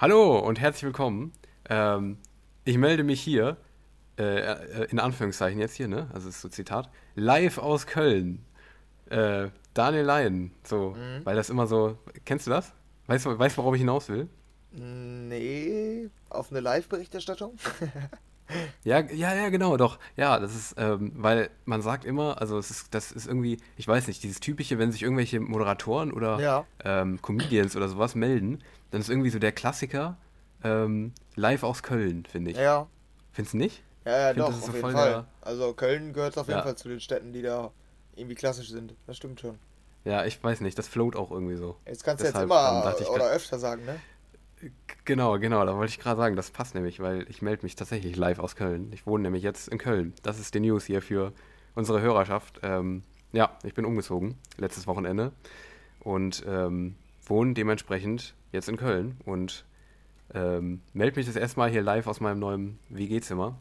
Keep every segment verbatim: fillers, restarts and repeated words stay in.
Hallo und herzlich willkommen. Ähm, ich melde mich hier, äh, in Anführungszeichen jetzt hier, ne? Also ist so ein Zitat, live aus Köln. Äh, Daniel Leiden. So, mhm. Weil das immer so. Kennst du das? Weißt du, weißt, worauf ich hinaus will? Nee, auf eine Live-Berichterstattung? ja, ja, ja, genau, doch. Ja, das ist, ähm, weil man sagt immer, also es ist, das ist irgendwie, ich weiß nicht, dieses typische, wenn sich irgendwelche Moderatoren oder ja. ähm, Comedians oder sowas melden, dann ist irgendwie so der Klassiker ähm, live aus Köln, finde ich. Ja. Findest du nicht? Ja, ja, find, doch, auf so jeden Fall. Der, also Köln gehört auf ja. jeden Fall zu den Städten, die da irgendwie klassisch sind. Das stimmt schon. Ja, ich weiß nicht, das float auch irgendwie so. Jetzt kannst du jetzt immer ähm, oder öfter sagen, ne? Genau, genau, da wollte ich gerade sagen, das passt nämlich, weil ich melde mich tatsächlich live aus Köln. Ich wohne nämlich jetzt in Köln. Das ist die News hier für unsere Hörerschaft. Ähm, ja, ich bin umgezogen, letztes Wochenende, und ähm, wohne dementsprechend jetzt in Köln und ähm, melde mich das erstmal hier live aus meinem neuen W G-Zimmer.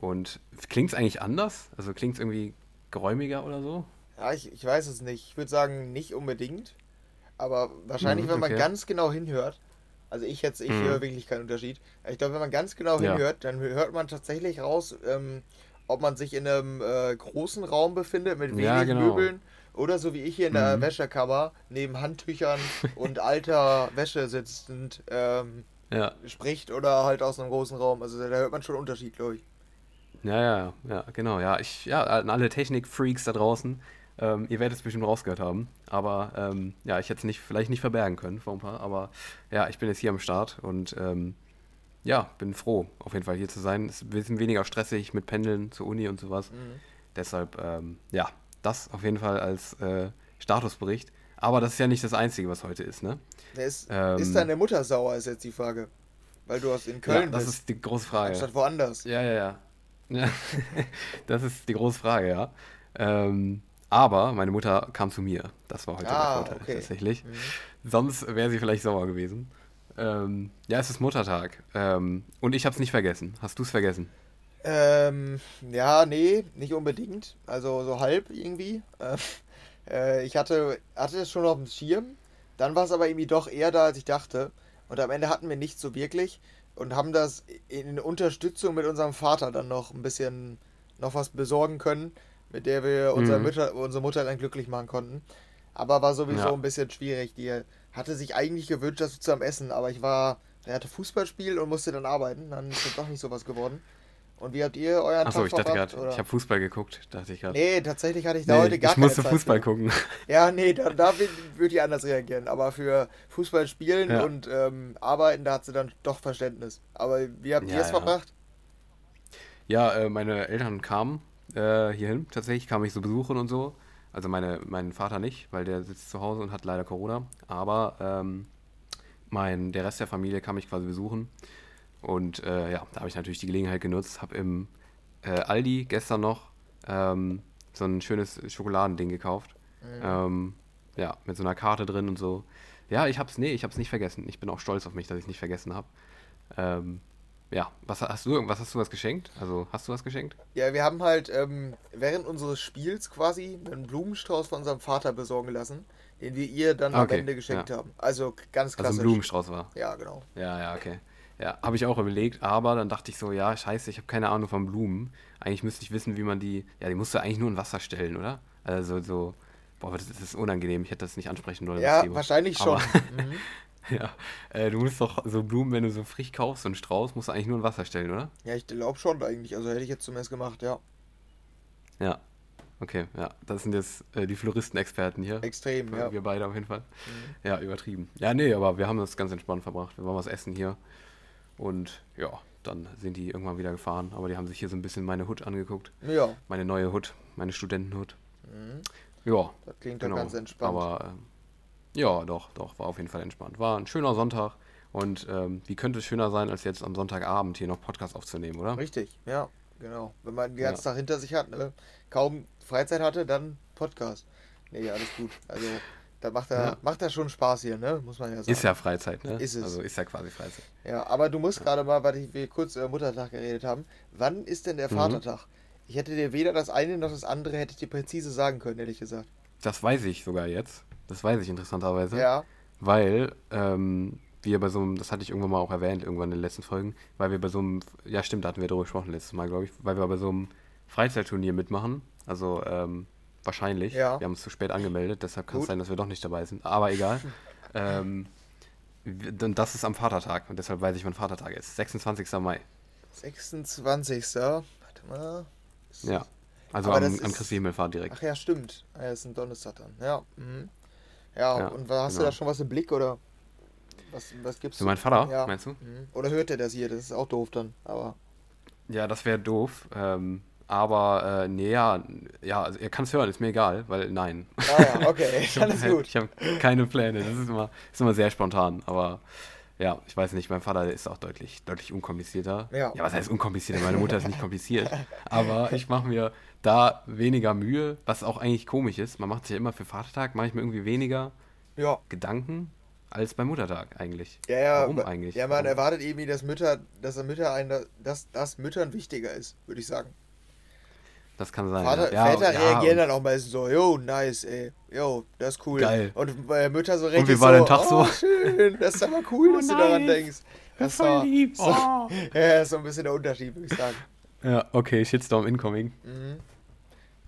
Und klingt es eigentlich anders? Also klingt es irgendwie geräumiger oder so? Ja, ich, ich weiß es nicht. Ich würde sagen, nicht unbedingt, aber wahrscheinlich, mhm, wenn okay. man ganz genau hinhört. Also ich jetzt, ich hm. höre wirklich keinen Unterschied. Ich glaube, wenn man ganz genau ja. hinhört, dann hört man tatsächlich raus, ähm, ob man sich in einem äh, großen Raum befindet, mit wenigen ja, genau. Möbeln, oder so wie ich hier in der mhm. Wäschekammer, neben Handtüchern und alter Wäsche sitzend ähm, ja. spricht, oder halt aus einem großen Raum. Also da hört man schon einen Unterschied, glaube ich. Ja, ja, ja, genau. Ja, ich, ja, an alle Technik-Freaks da draußen, ähm, ihr werdet es bestimmt rausgehört haben, aber ähm, ja, ich hätte es nicht, vielleicht nicht verbergen können vor ein paar, aber ja, ich bin jetzt hier am Start und ähm, ja, bin froh, auf jeden Fall hier zu sein. Es ist ein bisschen weniger stressig mit Pendeln zur Uni und sowas. Mhm. Deshalb, ähm, ja, das auf jeden Fall als äh, Statusbericht. Aber das ist ja nicht das Einzige, was heute ist, ne? Ist, ähm, ist deine Mutter sauer, ist jetzt die Frage, weil du aus in Köln ja, das bist. Das ist die große Frage. Anstatt woanders. Ja, ja, ja. ja. Das ist die große Frage, ja. Ähm, Aber meine Mutter kam zu mir. Das war heute ah, der Vorteil okay. tatsächlich. Mhm. Sonst wäre sie vielleicht sauer gewesen. Ähm, ja, es ist Muttertag. Ähm, und ich habe es nicht vergessen. Hast du es vergessen? Ähm, ja, nee, nicht unbedingt. Also so halb irgendwie. Äh, ich hatte, hatte es schon auf dem Schirm. Dann war es aber irgendwie doch eher da, als ich dachte. Und am Ende hatten wir nichts so wirklich. Und haben das in Unterstützung mit unserem Vater dann noch ein bisschen noch was besorgen können, mit der wir unsere, mhm. Mütter, unsere Mutter dann glücklich machen konnten. Aber war sowieso ja. ein bisschen schwierig. Die hatte sich eigentlich gewünscht, dass wir zusammen essen, aber ich war, er hatte Fußballspiel und musste dann arbeiten. Dann ist das doch nicht so was geworden. Und wie habt ihr euren Ach so, Tag verbracht? Achso, ich dachte gerade, ich habe Fußball geguckt, dachte ich gerade. Nee, tatsächlich hatte ich da nee, heute gar keine Zeit. Ich musste Fußball für. gucken. Ja, nee, da, da würde ich anders reagieren. Aber für Fußball spielen ja. und ähm, arbeiten, da hat sie dann doch Verständnis. Aber wie habt ja, ihr es ja. verbracht? Ja, äh, meine Eltern kamen hierhin. Tatsächlich kam ich so besuchen und so. Also meine, mein Vater nicht, weil der sitzt zu Hause und hat leider Corona. Aber ähm, mein, der Rest der Familie kam ich quasi besuchen. Und äh, ja, da habe ich natürlich die Gelegenheit genutzt. Habe im äh, Aldi gestern noch ähm, so ein schönes Schokoladending gekauft. Mhm. Ähm, ja, mit so einer Karte drin und so. Ja, ich habe es nee, ich habe es nicht vergessen. Ich bin auch stolz auf mich, dass ich es nicht vergessen habe. Ähm, Ja, was hast du was hast du was geschenkt? Also hast du was geschenkt? Ja, wir haben halt ähm, während unseres Spiels quasi einen Blumenstrauß von unserem Vater besorgen lassen, den wir ihr dann okay, am Ende geschenkt ja. haben. Also ganz klassisch. Also ein Blumenstrauß war. Ja, genau. Ja, ja, okay. Ja, habe ich auch überlegt, aber dann dachte ich so, ja, scheiße, ich habe keine Ahnung von Blumen. Eigentlich müsste ich wissen, wie man die, ja, die musst du eigentlich nur in Wasser stellen, oder? Also so, boah, das ist unangenehm, ich hätte das nicht ansprechen wollen. Ja, wahrscheinlich schon. Mhm. Ja, äh, du musst doch so Blumen, wenn du so frisch kaufst, so einen Strauß, musst du eigentlich nur in Wasser stellen, oder? Ja, ich glaube schon eigentlich, also hätte ich jetzt zumindest gemacht, ja. Ja, okay, ja, das sind jetzt äh, die Floristen-Experten hier. Extrem, wir, ja. Wir beide auf jeden Fall. Mhm. Ja, übertrieben. Ja, nee, aber wir haben das ganz entspannt verbracht, wir waren was essen hier und ja, dann sind die irgendwann wieder gefahren, aber die haben sich hier so ein bisschen meine Hood angeguckt. Ja. Meine neue Hood, meine Studentenhood. Mhm. Ja, das klingt genau, doch ganz entspannt. Aber... Äh, Ja, doch, doch, war auf jeden Fall entspannt. War ein schöner Sonntag und ähm, wie könnte es schöner sein, als jetzt am Sonntagabend hier noch Podcast aufzunehmen, oder? Richtig, ja, genau. Wenn man den ganzen ja. Tag hinter sich hat, ne, kaum Freizeit hatte, dann Podcast. Nee, alles gut. Also, da macht er, ja. macht er schon Spaß hier, ne? Muss man ja sagen. Ist ja Freizeit, ne? Ist es. Also ist ja quasi Freizeit. Ja, aber du musst ja. gerade mal, weil wir kurz über Muttertag geredet haben, wann ist denn der Vatertag? Mhm. Ich hätte dir weder das eine noch das andere, hätte ich dir präzise sagen können, ehrlich gesagt. Das weiß ich sogar jetzt. Das weiß ich interessanterweise, ja. weil ähm, wir bei so einem, das hatte ich irgendwann mal auch erwähnt, irgendwann in den letzten Folgen, weil wir bei so einem, ja stimmt, da hatten wir darüber gesprochen letztes Mal, glaube ich, weil wir bei so einem Freizeitturnier mitmachen, also ähm, wahrscheinlich, ja. Wir haben uns zu spät angemeldet, deshalb kann es sein, dass wir doch nicht dabei sind, aber egal, ähm, und das ist am Vatertag und deshalb weiß ich, wann Vatertag ist, sechsundzwanzigster Mai. sechsundzwanzigster Warte mal. Ja, also am, am Christi Himmelfahrt direkt. Ach ja, stimmt. Ja, das ist ein Donnerstag dann. Ja, mhm. ja, ja und hast genau. du da schon was im Blick oder was, was gibt's? Für meinen Vater, ja. meinst du? Mhm. Oder hört er das hier? Das ist auch doof dann, aber... Ja, das wäre doof, ähm, aber äh, nee, ja, ja also, er kann es hören, ist mir egal, weil nein. Ah ja, okay, alles gut. Ich habe keine Pläne, das ist immer, ist immer sehr spontan, aber... Ja, ich weiß nicht, mein Vater ist auch deutlich, deutlich unkomplizierter. Ja. ja, was heißt unkomplizierter? Meine Mutter ist nicht kompliziert. Aber ich mache mir da weniger Mühe, was auch eigentlich komisch ist. Man macht sich ja immer für Vatertag, mache ich mir irgendwie weniger ja. Gedanken als beim Muttertag eigentlich. Ja, ja. Warum aber, eigentlich? Ja, man Warum? erwartet irgendwie, dass Mütter, dass Mütter ein, dass das Müttern wichtiger ist, würde ich sagen. Das kann sein. Vater, ja, Väter ja, reagieren dann auch meistens so, yo, nice, ey, yo, das ist cool. Geil. Und äh, Mütter so richtig so, war dein Tag so? Oh, schön, das ist aber cool, oh, dass nice. du daran denkst. Das, das war voll lieb. So, oh. Ja, ist so ein bisschen der Unterschied, würde ich sagen. Ja, okay, Shitstorm incoming. Mhm.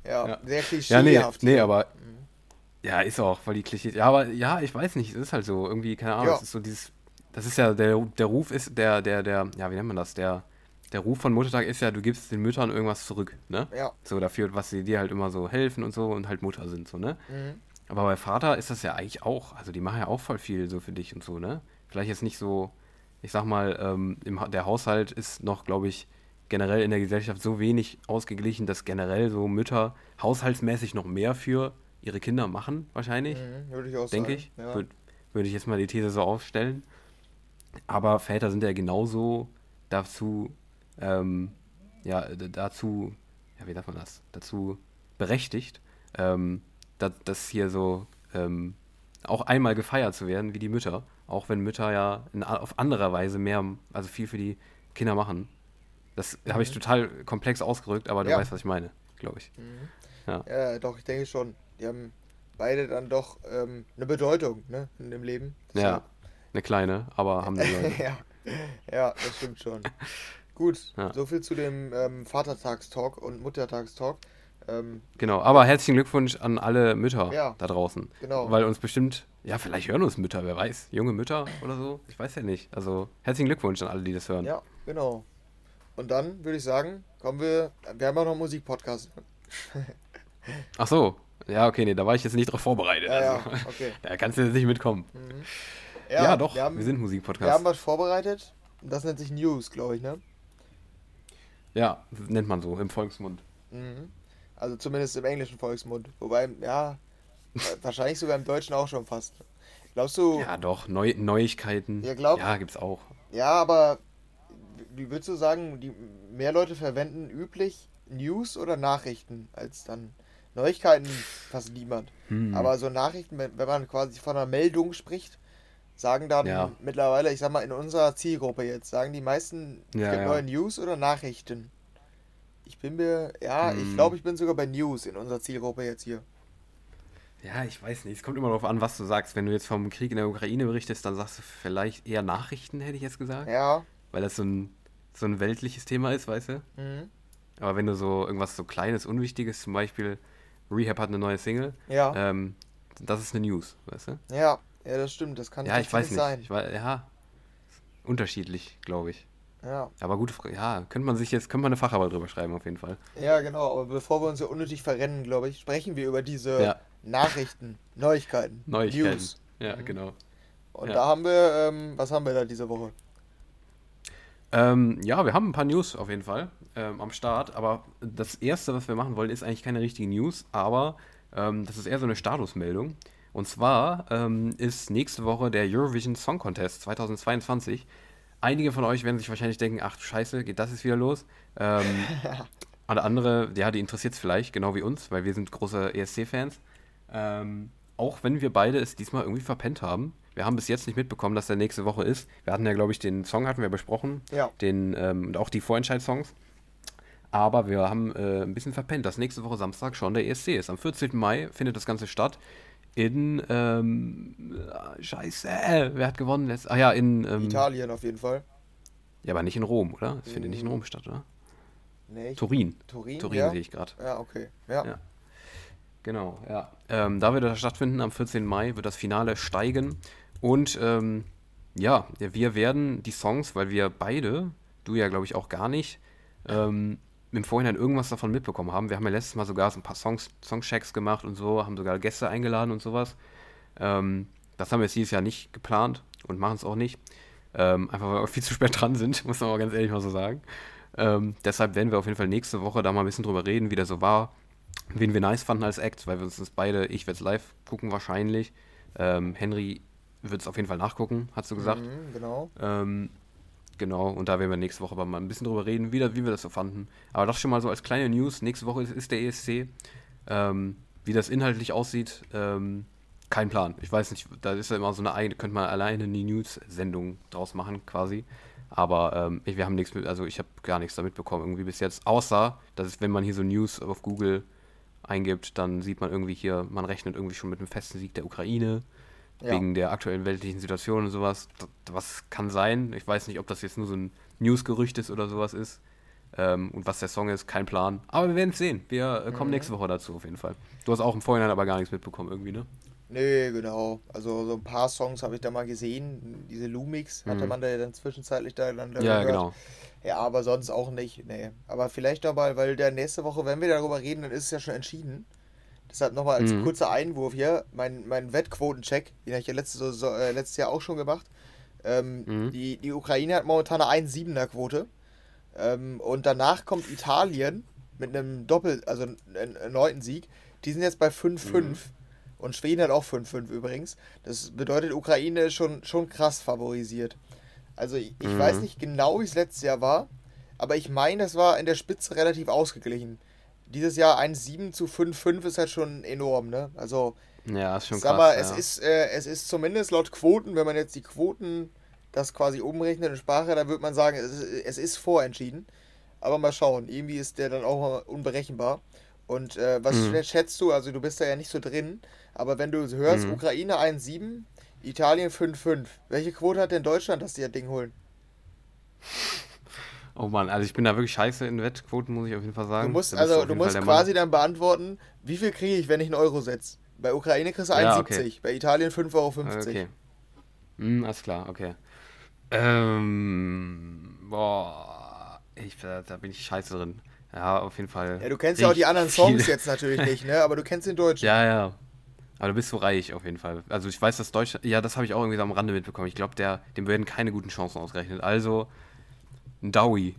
Ja, ja, sehr klischeehaft. Ja, nee, nee aber, mhm. ja, ist auch voll die Klischee. Ja, aber, ja, ich weiß nicht, es ist halt so, irgendwie, keine Ahnung, ja. es ist so dieses, das ist ja, der, der Ruf ist, der, der, der, ja, wie nennt man das, der, Der Ruf von Muttertag ist ja, du gibst den Müttern irgendwas zurück, ne? Ja. So dafür, was sie dir halt immer so helfen und so und halt Mutter sind, so, ne? Mhm. Aber bei Vater ist das ja eigentlich auch, also die machen ja auch voll viel so für dich und so, ne? Vielleicht jetzt nicht so, ich sag mal, ähm, im, der Haushalt ist noch, glaube ich, generell in der Gesellschaft so wenig ausgeglichen, dass generell so Mütter haushaltsmäßig noch mehr für ihre Kinder machen, wahrscheinlich. Mhm, würde ich auch sagen. Denke ich. Ja. Würde würd ich jetzt mal die These so aufstellen. Aber Väter sind ja genauso dazu... Ähm, ja, d- dazu, ja, wie sagt man das, dazu berechtigt, ähm, dass das hier so ähm, auch einmal gefeiert zu werden, wie die Mütter, auch wenn Mütter ja in, auf andere Weise mehr, also viel für die Kinder machen. Das mhm. habe ich total komplex ausgerückt, aber du ja. weißt, was ich meine, glaube ich. Mhm. Ja. ja, doch, ich denke schon, die haben beide dann doch ähm, eine Bedeutung, ne, in dem Leben. Das ja, eine kleine, aber haben die Leute. ja. ja, das stimmt schon. Gut, ja. soviel zu dem ähm, Vatertagstalk und Muttertagstalk. Ähm, genau, aber herzlichen Glückwunsch an alle Mütter ja, da draußen. Genau. Weil uns bestimmt, ja, vielleicht hören uns Mütter, wer weiß, junge Mütter oder so, ich weiß ja nicht. Also herzlichen Glückwunsch an alle, die das hören. Ja, genau. Und dann würde ich sagen, kommen wir, wir haben auch noch einen Musikpodcast. Ach so, ja, okay, nee, da war ich jetzt nicht drauf vorbereitet. Ja, also, ja, okay. Da kannst du jetzt nicht mitkommen. Mhm. Ja, ja, doch, wir, haben, wir sind Musikpodcast. Wir haben was vorbereitet, das nennt sich News, glaube ich, ne? Ja, nennt man so, im Volksmund. Mhm. Also zumindest im englischen Volksmund. Wobei, ja, wahrscheinlich sogar im Deutschen auch schon fast. Glaubst du... Ja, doch, Neu- Neuigkeiten. Ja, glaub, ja, gibt's auch. Ja, aber würdest du sagen, die mehr Leute verwenden üblich News oder Nachrichten als dann Neuigkeiten? Fast niemand. Hm. Aber so Nachrichten, wenn man quasi von einer Meldung spricht, sagen dann ja. mittlerweile, ich sag mal, in unserer Zielgruppe jetzt, sagen die meisten, es ja, gibt ja. neue News oder Nachrichten. Ich bin mir, ja, hm. ich glaube, ich bin sogar bei News in unserer Zielgruppe jetzt hier. Ja, ich weiß nicht, es kommt immer darauf an, was du sagst. Wenn du jetzt vom Krieg in der Ukraine berichtest, dann sagst du vielleicht eher Nachrichten, hätte ich jetzt gesagt. Ja. Weil das so ein, so ein weltliches Thema ist, weißt du? Mhm. Aber wenn du so irgendwas so Kleines, Unwichtiges, zum Beispiel Rehab hat eine neue Single, ja. ähm, das ist eine News, weißt du? Ja. Ja, das stimmt, das kann ja, ich weiß nicht sein. Ich weiß, ja, unterschiedlich, glaube ich. Ja. Aber gute Frage, ja, könnte man sich jetzt, könnte man eine Facharbeit drüber schreiben, auf jeden Fall. Ja, genau, aber bevor wir uns ja unnötig verrennen, glaube ich, sprechen wir über diese ja. Nachrichten, Neuigkeiten, Neuigkeiten. News. Ja, mhm. genau. Und ja. da haben wir, ähm, was haben wir da diese Woche? Ähm, ja, wir haben ein paar News auf jeden Fall ähm, am Start, aber das erste, was wir machen wollen, ist eigentlich keine richtige News, aber ähm, das ist eher so eine Statusmeldung. Und zwar ähm, ist nächste Woche der Eurovision Song Contest zweitausendzweiundzwanzig. Einige von euch werden sich wahrscheinlich denken, ach scheiße, geht das jetzt wieder los? Ähm, alle andere, ja, die interessiert es vielleicht, genau wie uns, weil wir sind große E S C-Fans. Ähm, auch wenn wir beide es diesmal irgendwie verpennt haben. Wir haben bis jetzt nicht mitbekommen, dass der nächste Woche ist. Wir hatten ja, glaube ich, den Song hatten wir besprochen. Ja. Den, ähm, und auch die Vorentscheid-Songs. Aber wir haben äh, ein bisschen verpennt, dass nächste Woche Samstag schon der E S C ist. Am vierzehnten Mai findet das Ganze statt. in ähm, Scheiße, wer hat gewonnen? Letzt, ach ja, in ähm, Italien auf jeden Fall. Ja, aber nicht in Rom, oder? Das mhm. findet nicht in Rom statt, oder? Nee. Ich, Turin. Turin, Turin ja. sehe ich gerade. Ja, okay. Ja. ja. Genau, ja. Ähm, da wird das stattfinden, am vierzehnten Mai wird das Finale steigen. Und ähm, ja, wir werden die Songs, weil wir beide, du ja glaube ich auch gar nicht, ähm, im Vorhinein irgendwas davon mitbekommen haben. Wir haben ja letztes Mal sogar so ein paar Songs, Songchecks gemacht und so, haben sogar Gäste eingeladen und sowas. Ähm, das haben wir jetzt dieses Jahr nicht geplant und machen es auch nicht. Ähm, einfach weil wir viel zu spät dran sind, muss man mal ganz ehrlich mal so sagen. Ähm, deshalb werden wir auf jeden Fall nächste Woche da mal ein bisschen drüber reden, wie das so war. Wen wir nice fanden als Act, weil wir uns das beide, ich werde es live gucken wahrscheinlich, ähm, Henry wird es auf jeden Fall nachgucken, hast du gesagt. Mhm, genau. Ähm, genau, und da werden wir nächste Woche aber mal ein bisschen drüber reden, wie, wie wir das so fanden. Aber das schon mal so als kleine News, nächste Woche ist, ist der E S C, ähm, wie das inhaltlich aussieht, ähm, kein Plan. Ich weiß nicht, da ist ja immer so eine eigene, könnte man alleine eine News-Sendung draus machen quasi. Aber ähm, wir haben nichts mit, also ich habe gar nichts damit bekommen irgendwie bis jetzt, außer, dass es, wenn man hier so News auf Google eingibt, dann sieht man irgendwie hier, man rechnet irgendwie schon mit einem festen Sieg der Ukraine, ja. wegen der aktuellen weltlichen Situation und sowas. Was kann sein? Ich weiß nicht, ob das jetzt nur so ein News-Gerücht ist oder sowas ist. Ähm, und was der Song ist, kein Plan. Aber wir werden es sehen. Wir äh, kommen mhm. nächste Woche dazu auf jeden Fall. Du hast auch im Vorhinein aber gar nichts mitbekommen irgendwie, ne? Nee, genau. Also so ein paar Songs habe ich da mal gesehen. Diese Lumix hatte mhm. man da ja dann zwischenzeitlich da dann da Ja, gehört. Genau. Ja, aber sonst auch nicht, nee. Aber vielleicht nochmal, weil der nächste Woche, wenn wir darüber reden, dann ist es ja schon entschieden. Deshalb nochmal als mhm. kurzer Einwurf hier, mein, mein Wettquotencheck, den habe ich ja letztes, so, äh, letztes Jahr auch schon gemacht. Ähm, mhm. die, die Ukraine hat momentan eine eins Komma siebener Quote. Ähm, und danach kommt Italien mit einem Doppel-, also einem erneuten Sieg. Die sind jetzt bei fünf Komma fünf. Mhm. Und Schweden hat auch fünf Komma fünf übrigens. Das bedeutet, Ukraine ist schon, schon krass favorisiert. Also ich mhm. weiß nicht genau, wie es letztes Jahr war, aber ich meine, das war in der Spitze relativ ausgeglichen. Dieses Jahr eins Komma sieben zu fünf Komma fünf ist halt schon enorm, ne? Also, ja, ist schon sag krass, mal, ja. es, ist, äh, es ist zumindest laut Quoten, wenn man jetzt die Quoten, das quasi umrechnet in Sprache, dann würde man sagen, es ist, es ist vorentschieden. Aber mal schauen, irgendwie ist der dann auch unberechenbar. Und äh, was mhm. schätzt du, also du bist da ja nicht so drin, aber wenn du hörst, mhm. Ukraine eins Komma sieben... Italien fünf Komma fünf. Welche Quote hat denn Deutschland, dass die das Ding holen? Oh Mann, also ich bin da wirklich scheiße in Wettquoten, muss ich auf jeden Fall sagen. Du musst, also, du du musst quasi dann beantworten, wie viel kriege ich, wenn ich einen Euro setze? Bei Ukraine kriegst du eins Komma siebzig, ja, okay. Bei Italien fünf Komma fünfzig Euro. Okay. Hm, alles klar, okay. Ähm, boah, ich, da, da bin ich scheiße drin. Ja, auf jeden Fall. Ja, du kennst ja auch die anderen Songs viel. Jetzt natürlich nicht, ne? Aber du kennst den Deutschen. Ja, ja. Aber du bist so reich auf jeden Fall. Also ich weiß, dass Deutschland... Ja, das habe ich auch irgendwie so am Rande mitbekommen. Ich glaube, der, dem werden keine guten Chancen ausgerechnet. Also, ein Dowie.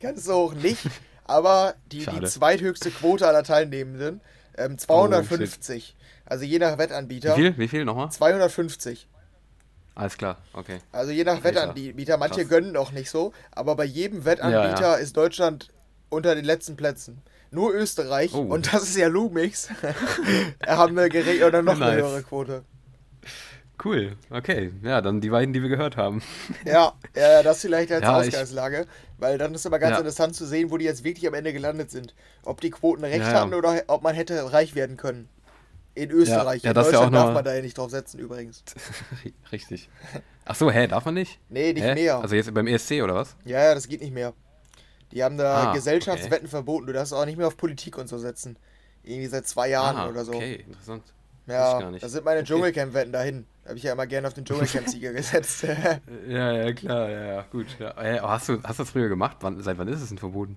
Ganz so hoch nicht, aber die, die zweithöchste Quote aller Teilnehmenden, ähm, zweihundertfünfzig. Oh, also je nach Wettanbieter. Wie viel? Wie viel nochmal? zweihundertfünfzig. Alles klar, okay. Also je nach Wettanbieter. Manche Krass. Gönnen auch nicht so, aber bei jedem Wettanbieter ja, ja. ist Deutschland unter den letzten Plätzen. Nur Österreich, oh. und das ist ja Lumix, haben wir gere- oder noch nice. Eine höhere Quote. Cool, okay. Ja, dann die beiden, die wir gehört haben. Ja, äh, das vielleicht als ja, Ausgangslage, ich... weil dann ist immer ganz ja. interessant zu sehen, wo die jetzt wirklich am Ende gelandet sind. Ob die Quoten recht ja, ja. hatten oder ob man hätte reich werden können. In Österreich. Ja, ja, in Deutschland ja auch noch... darf man da ja nicht drauf setzen übrigens. Richtig. Ach so, hä, darf man nicht? Nee, nicht hä? Mehr. Also jetzt beim E S C oder was? Ja, ja, das geht nicht mehr. Die haben da ah, Gesellschaftswetten okay. verboten. Du darfst auch nicht mehr auf Politik und so setzen. Irgendwie seit zwei Jahren ah, oder so. Okay, interessant. Ja, gar nicht. Das sind meine okay. Dschungelcamp-Wetten dahin. Da habe ich ja immer gerne auf den Dschungelcamp-Sieger gesetzt. Ja, ja, klar, ja, ja, gut. Ja. Hast du hast das früher gemacht? Wann, seit wann ist es denn verboten?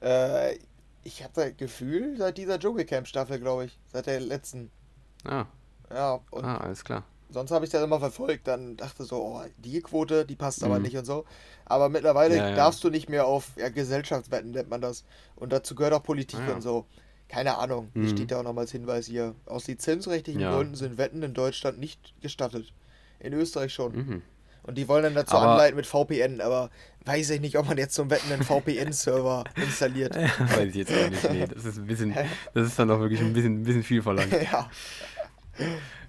Äh, ich habe das Gefühl, seit dieser Dschungelcamp-Staffel, glaube ich. Seit der letzten. Ah. Ja, und ah, alles klar. Sonst habe ich das immer verfolgt, dann dachte so, oh, die Quote, die passt aber mhm. nicht und so. Aber mittlerweile ja, ja. darfst du nicht mehr auf ja, Gesellschaftswetten, nennt man das. Und dazu gehört auch Politik ja. und so. Keine Ahnung, mhm. hier steht da auch nochmal als Hinweis hier. Aus lizenzrechtlichen ja. Gründen sind Wetten in Deutschland nicht gestattet. In Österreich schon. Mhm. Und die wollen dann dazu aber anleiten mit V P N, aber weiß ich nicht, ob man jetzt zum Wetten einen V P N-Server installiert. Ja, weiß ich jetzt auch nicht, nee. Das ist ein bisschen, das ist dann doch wirklich ein bisschen, ein bisschen viel verlangt. Ja.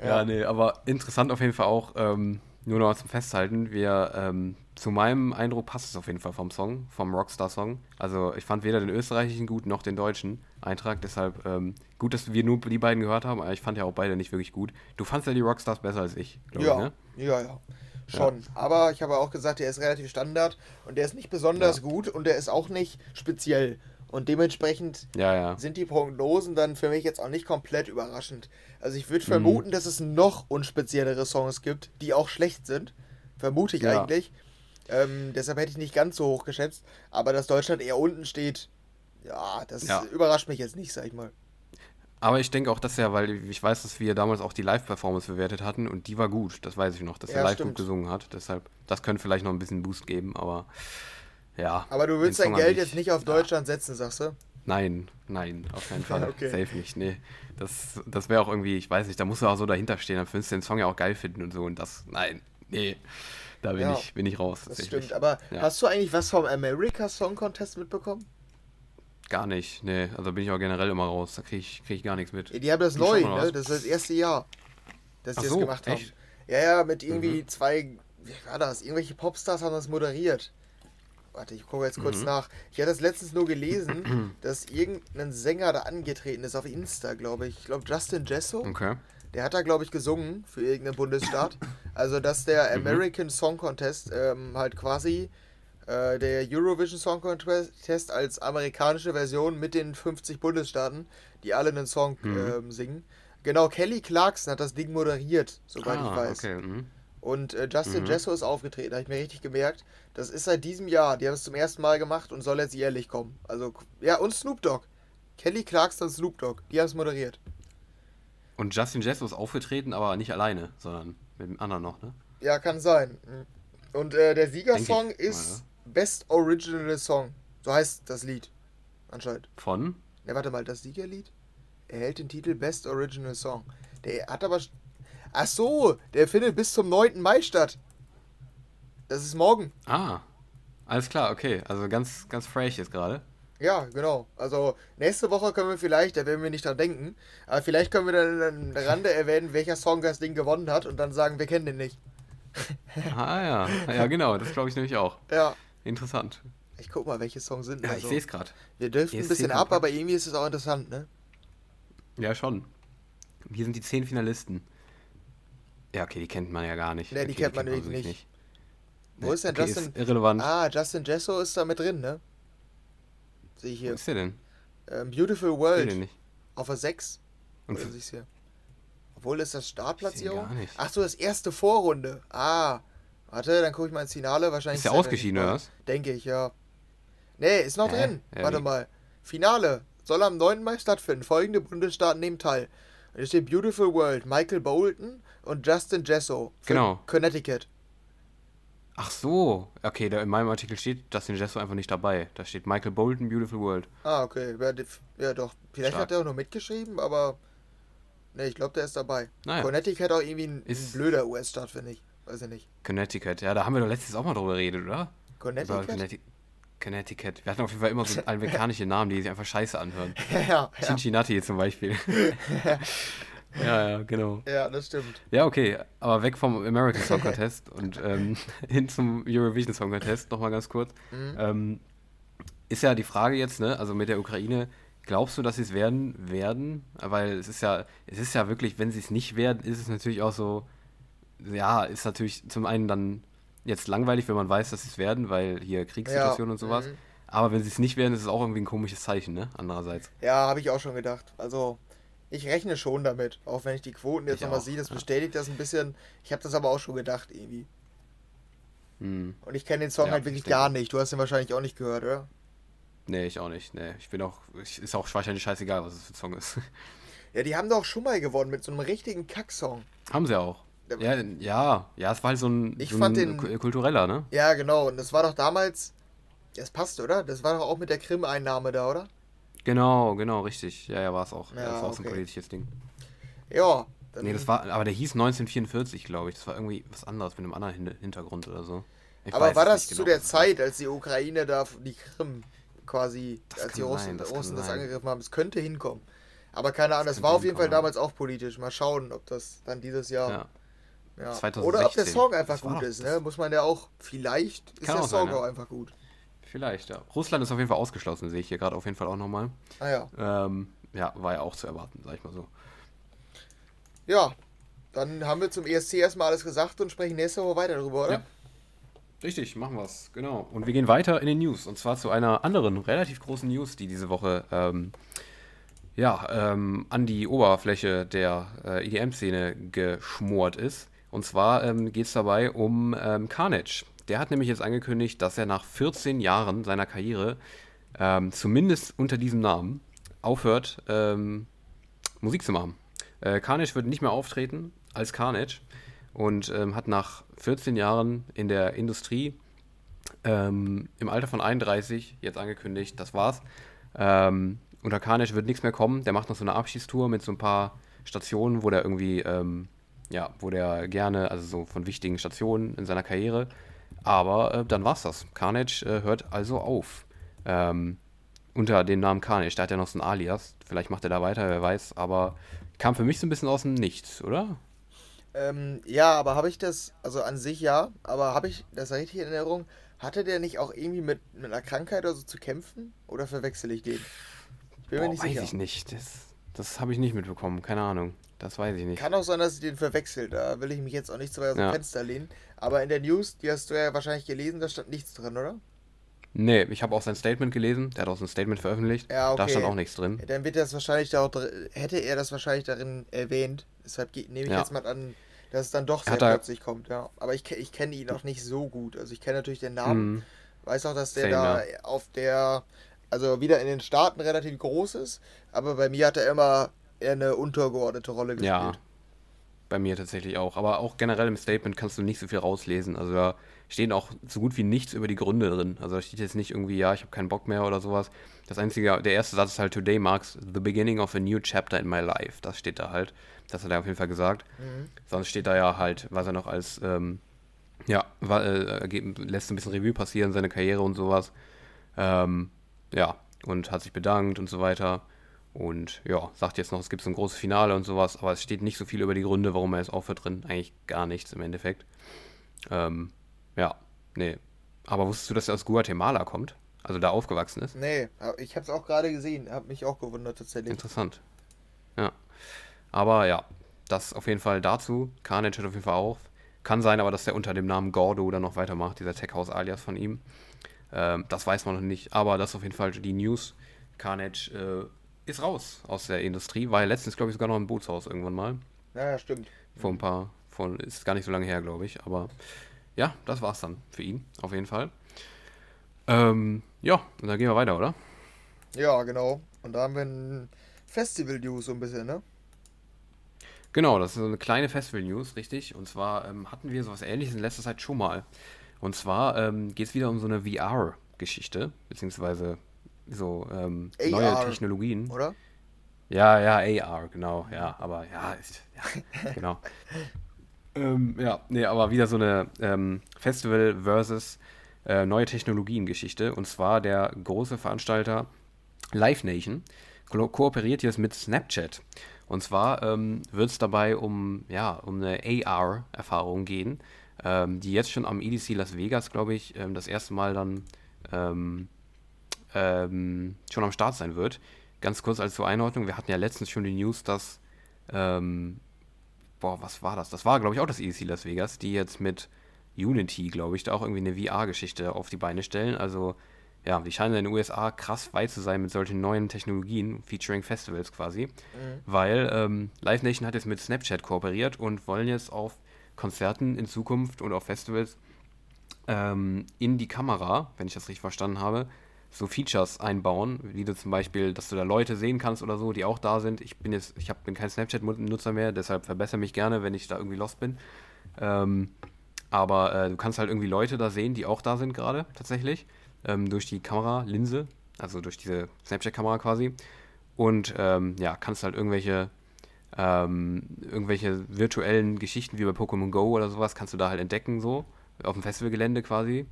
Ja, ja, nee, aber interessant auf jeden Fall auch, ähm, nur noch zum Festhalten, wir ähm, zu meinem Eindruck passt es auf jeden Fall vom Song, vom Rockstar-Song. Also ich fand weder den österreichischen gut, noch den deutschen Eintrag. Deshalb ähm, gut, dass wir nur die beiden gehört haben, aber ich fand ja auch beide nicht wirklich gut. Du fandst ja die Rockstars besser als ich, glaube ja, ich, ne? Ja, ja, schon. Ja. Aber ich habe auch gesagt, der ist relativ Standard und der ist nicht besonders ja. gut und der ist auch nicht speziell. Und dementsprechend ja, ja. sind die Prognosen dann für mich jetzt auch nicht komplett überraschend. Also ich würde vermuten, mhm. dass es noch unspeziellere Songs gibt, die auch schlecht sind. Vermute ich ja. eigentlich. Ähm, deshalb hätte ich nicht ganz so hoch geschätzt, aber dass Deutschland eher unten steht, ja, das ja. überrascht mich jetzt nicht, sag ich mal. Aber ich denke auch, dass er, weil ich weiß, dass wir damals auch die Live-Performance bewertet hatten und die war gut, das weiß ich noch, dass ja, er live stimmt. gut gesungen hat, deshalb, das könnte vielleicht noch ein bisschen Boost geben, aber ja. Aber du willst dein Geld jetzt nicht auf Deutschland ja. setzen, sagst du? Nein, nein, auf keinen Fall, okay. Safe nicht, nee. Das, das wäre auch irgendwie, ich weiß nicht, da musst du auch so dahinter stehen, dann würdest du den Song ja auch geil finden und so und das, nein, nee. Da bin, ja, ich, bin ich raus. Das stimmt, aber ja. hast du eigentlich was vom America Song Contest mitbekommen? Gar nicht, nee. Also bin ich auch generell immer raus. Da kriege ich, krieg ich gar nichts mit. Ja, die haben das neu, ne? Das ist das erste Jahr, dass die das so gemacht haben. Echt? Ja, ja, mit irgendwie mhm. zwei, wie war das? Irgendwelche Popstars haben das moderiert. Warte, ich gucke jetzt kurz mhm. nach. Ich hatte das letztens nur gelesen, dass irgendein Sänger da angetreten ist auf Insta, glaube ich. Ich glaube, Justin Jesso. Okay. Der hat da, glaube ich, gesungen für irgendeinen Bundesstaat. Also, dass der American mhm. Song Contest ähm, halt quasi äh, der Eurovision Song Contest als amerikanische Version mit den fünfzig Bundesstaaten, die alle einen Song mhm. äh, singen. Genau, Kelly Clarkson hat das Ding moderiert, soweit ah, ich weiß. Okay. Mhm. Und äh, Justin mhm. Jesso ist aufgetreten, habe ich mir richtig gemerkt. Das ist seit diesem Jahr, die haben es zum ersten Mal gemacht und soll jetzt jährlich kommen. Also, ja, und Snoop Dogg. Kelly Clarkson und Snoop Dogg, die haben es moderiert. Und Justin Jesso ist aufgetreten, aber nicht alleine, sondern mit dem anderen noch, ne? Ja, kann sein. Und äh, der Siegersong ist Best Original Song. So heißt das Lied. Anscheinend. Von? Ne, warte mal, das Siegerlied erhält den Titel Best Original Song. Der hat aber... Ach so, der findet bis zum neunten Mai statt. Das ist morgen. Ah, alles klar, okay. Also ganz, ganz fresh jetzt gerade. Ja, genau. Also nächste Woche können wir vielleicht, da werden wir nicht dran denken, aber vielleicht können wir dann am Rande erwähnen, welcher Song das Ding gewonnen hat und dann sagen, wir kennen den nicht. Ah ja, ja genau, das glaube ich nämlich auch. Ja. Interessant. Ich guck mal, welche Songs sind. Ja, also, ich sehe es gerade. Wir dürfen ein bisschen ab, aber irgendwie ist es auch interessant, ne? Ja, schon. Hier sind die zehn Finalisten. Ja, okay, die kennt man ja gar nicht. Ne, die, okay, kennt die kennt man wirklich nicht. nicht. Wo nee, ist denn okay, Justin? Ist irrelevant. Ah, Justin Jesso ist da mit drin, ne? Sehe ich hier. Wo ist der denn? Ähm, Beautiful World. Den nicht. Auf der sechs. Und also ich hier. Obwohl, ist das Startplatzierung? Ach so, das erste Vorrunde. Ah. Warte, dann gucke ich mal ins Finale. Wahrscheinlich ist der ausgeschieden, oder was? Denke ich, ja. Nee, ist noch Hä? drin. Ja, warte wie? mal. Finale soll am neunten Mai stattfinden. Folgende Bundesstaaten nehmen teil. Und hier steht Beautiful World. Michael Bolton und Justin Jesso. Genau. Connecticut. Ach so, okay, da in meinem Artikel steht Justin Jesso einfach nicht dabei. Da steht Michael Bolton, Beautiful World. Ah, okay, ja doch, vielleicht Stark. hat er auch noch mitgeschrieben, aber ne, ich glaube, der ist dabei. Naja. Connecticut auch irgendwie ein, ein blöder U S-Staat, finde ich, weiß ich nicht. Connecticut, ja, da haben wir doch letztens auch mal drüber geredet, oder? Connecticut? Connecticut? Connecticut, wir hatten auf jeden Fall immer so amerikanische Namen, die sich einfach scheiße anhören. Ja, ja. Cincinnati zum Beispiel. Ja, ja, genau. Ja, das stimmt. Ja, okay, aber weg vom American Song Contest und ähm, hin zum Eurovision Song Contest, nochmal ganz kurz. Mhm. Ähm, ist ja die Frage jetzt, ne, also mit der Ukraine, glaubst du, dass sie es werden, werden? Weil es ist ja, es ist ja wirklich, wenn sie es nicht werden, ist es natürlich auch so, ja, ist natürlich zum einen dann jetzt langweilig, wenn man weiß, dass sie es werden, weil hier Kriegssituation ja. und sowas. Mhm. Aber wenn sie es nicht werden, ist es auch irgendwie ein komisches Zeichen, ne, andererseits. Ja, habe ich auch schon gedacht, also... Ich rechne schon damit, auch wenn ich die Quoten jetzt nochmal sehe, das bestätigt ja. das ein bisschen. Ich habe das aber auch schon gedacht, irgendwie. Hm. Und ich kenne den Song ja, halt wirklich gar nicht. Du hast ihn wahrscheinlich auch nicht gehört, oder? Nee, ich auch nicht. Nee, ich bin auch, ich, ist auch wahrscheinlich scheißegal, was es für ein Song ist. Ja, die haben doch schon mal gewonnen mit so einem richtigen Kacksong. Haben sie auch. Ja, ja, ja, es war halt so ein, ich so fand ein den, kultureller, ne? Ja, genau. Und das war doch damals, das passt, oder? Das war doch auch mit der Krim-Einnahme da, oder? Genau, genau, richtig. Ja, ja, war es auch. Ja, das war auch okay. so ein politisches Ding. Ja. Nee, das war, aber der hieß neunzehnhundertvierundvierzig, glaube ich. Das war irgendwie was anderes mit einem anderen Hintergrund oder so. Ich aber war das zu genau. der Zeit, als die Ukraine da die Krim quasi, das als die Russen sein, das, Russen das angegriffen haben? Es könnte hinkommen. Aber keine Ahnung, das, das war auf jeden Fall damals auch politisch. Mal schauen, ob das dann dieses Jahr ja. Ja. zwanzig sechzehn. Oder ob der Song einfach gut ist, ne? Muss man ja auch, vielleicht ist der Song auch einfach gut. Vielleicht, ja. Russland ist auf jeden Fall ausgeschlossen, sehe ich hier gerade auf jeden Fall auch nochmal. Ah ja. Ähm, ja, war ja auch zu erwarten, sag ich mal so. Ja, dann haben wir zum E S C erstmal alles gesagt und sprechen nächste Woche weiter darüber, oder? Ja. Richtig, machen wir's, genau. Und wir gehen weiter in den News, und zwar zu einer anderen, relativ großen News, die diese Woche ähm, ja, ähm, an die Oberfläche der äh, E D M-Szene geschmort ist. Und zwar ähm, geht's dabei um ähm, Carnage. Der hat nämlich jetzt angekündigt, dass er nach vierzehn Jahren seiner Karriere, ähm, zumindest unter diesem Namen, aufhört, ähm, Musik zu machen. Äh, Carnage wird nicht mehr auftreten als Carnage. Und ähm, hat nach vierzehn Jahren in der Industrie ähm, im Alter von einunddreißig jetzt angekündigt, das war's. Ähm, unter Carnage wird nichts mehr kommen. Der macht noch so eine Abschiedstour mit so ein paar Stationen, wo der irgendwie, ähm, ja, wo der gerne, also so von wichtigen Stationen in seiner Karriere. Aber äh, dann war's das. Carnage äh, hört also auf. Ähm, unter dem Namen Carnage. Da hat er noch so ein Alias. Vielleicht macht er da weiter, wer weiß. Aber kam für mich so ein bisschen aus dem Nichts, oder? Ähm, ja, aber habe ich das, also an sich ja, aber habe ich das richtig in Erinnerung, hatte der nicht auch irgendwie mit, mit einer Krankheit oder so zu kämpfen? Oder verwechsle ich den? Ich bin Boah, mir nicht weiß sicher. Weiß ich nicht, das, das habe ich nicht mitbekommen, keine Ahnung, das weiß ich nicht. Kann auch sein, dass ich den verwechsel, da will ich mich jetzt auch nicht zu weit aus dem ja. Fenster lehnen, aber in der News, die hast du ja wahrscheinlich gelesen, da stand nichts drin, oder? Nee, ich habe auch sein Statement gelesen, der hat auch sein Statement veröffentlicht, ja, okay. Da stand auch nichts drin. Ja, dann wird das wahrscheinlich da auch, hätte er das wahrscheinlich darin erwähnt, deshalb nehme ich ja. jetzt mal an, dass es dann doch sehr plötzlich kommt, ja. Aber ich, ich kenne ihn auch nicht so gut, also ich kenne natürlich den Namen, mhm. weiß auch, dass der Same, da ja. auf der, also wieder in den Staaten relativ groß ist, aber bei mir hat er immer eher eine untergeordnete Rolle gespielt. Ja, bei mir tatsächlich auch, aber auch generell im Statement kannst du nicht so viel rauslesen, also da stehen auch so gut wie nichts über die Gründe drin. Also da steht jetzt nicht irgendwie, ja, ich habe keinen Bock mehr oder sowas. Das einzige, der erste Satz ist halt, today marks the beginning of a new chapter in my life. Das steht da halt. Das hat er auf jeden Fall gesagt. Mhm. Sonst steht da ja halt, was er noch als, ähm, ja, war, äh, lässt ein bisschen Revue passieren, seine Karriere und sowas. Ähm, ja, und hat sich bedankt und so weiter. Und ja, sagt jetzt noch, es gibt so ein großes Finale und sowas. Aber es steht nicht so viel über die Gründe, warum er jetzt aufhört drin. Eigentlich gar nichts im Endeffekt. Ähm, Ja, nee. Aber wusstest du, dass er aus Guatemala kommt? Also da aufgewachsen ist? Nee, ich hab's auch gerade gesehen. Hab mich auch gewundert tatsächlich. Interessant. Ja. Aber ja, das auf jeden Fall dazu. Carnage hört auf jeden Fall auf. Kann sein aber, dass er unter dem Namen Gordo dann noch weitermacht, dieser Tech-House-Alias von ihm. Ähm, das weiß man noch nicht. Aber das ist auf jeden Fall die News. Carnage äh, ist raus aus der Industrie. War ja letztens, glaube ich, sogar noch im Bootshaus irgendwann mal. Naja, stimmt. Vor ein paar... Vor, ist gar nicht so lange her, glaube ich. Aber... Ja, das war's dann für ihn, auf jeden Fall. Ähm, ja, und dann gehen wir weiter, oder? Ja, genau. Und da haben wir ein Festival-News so ein bisschen, ne? Genau, das ist so eine kleine Festival-News, richtig. Und zwar ähm, hatten wir sowas Ähnliches in letzter Zeit schon mal. Und zwar ähm, geht's wieder um so eine V R-Geschichte, beziehungsweise so ähm, A R, neue Technologien. Oder? Ja, ja, A R, genau. Ja, aber ja, ist, ja genau. Ähm, ja, nee, aber wieder so eine ähm, Festival versus äh, neue Technologien-Geschichte. Und zwar der große Veranstalter Live Nation ko- kooperiert jetzt mit Snapchat. Und zwar ähm, wird es dabei um, ja, um eine A R-Erfahrung gehen, ähm, die jetzt schon am E D C Las Vegas, glaube ich, ähm, das erste Mal dann ähm, ähm, schon am Start sein wird. Ganz kurz als zur Einordnung, wir hatten ja letztens schon die News, dass ähm, Boah, was war das? Das war, glaube ich, auch das E D C Las Vegas, die jetzt mit Unity, glaube ich, da auch irgendwie eine V R-Geschichte auf die Beine stellen. Also, ja, die scheinen in den U S A krass weit zu sein mit solchen neuen Technologien, featuring Festivals quasi, mhm. weil ähm, Live Nation hat jetzt mit Snapchat kooperiert und wollen jetzt auf Konzerten in Zukunft und auf Festivals ähm, in die Kamera, wenn ich das richtig verstanden habe, so Features einbauen, wie du zum Beispiel, dass du da Leute sehen kannst oder so, die auch da sind. Ich bin jetzt, ich hab, bin kein Snapchat-Nutzer mehr, deshalb verbessere mich gerne, wenn ich da irgendwie lost bin. Ähm, aber äh, du kannst halt irgendwie Leute da sehen, die auch da sind gerade, tatsächlich, ähm, durch die Kameralinse, also durch diese Snapchat-Kamera quasi. Und ähm, ja, kannst halt irgendwelche ähm, irgendwelche virtuellen Geschichten wie bei Pokémon Go oder sowas, kannst du da halt entdecken, so, auf dem Festivalgelände quasi.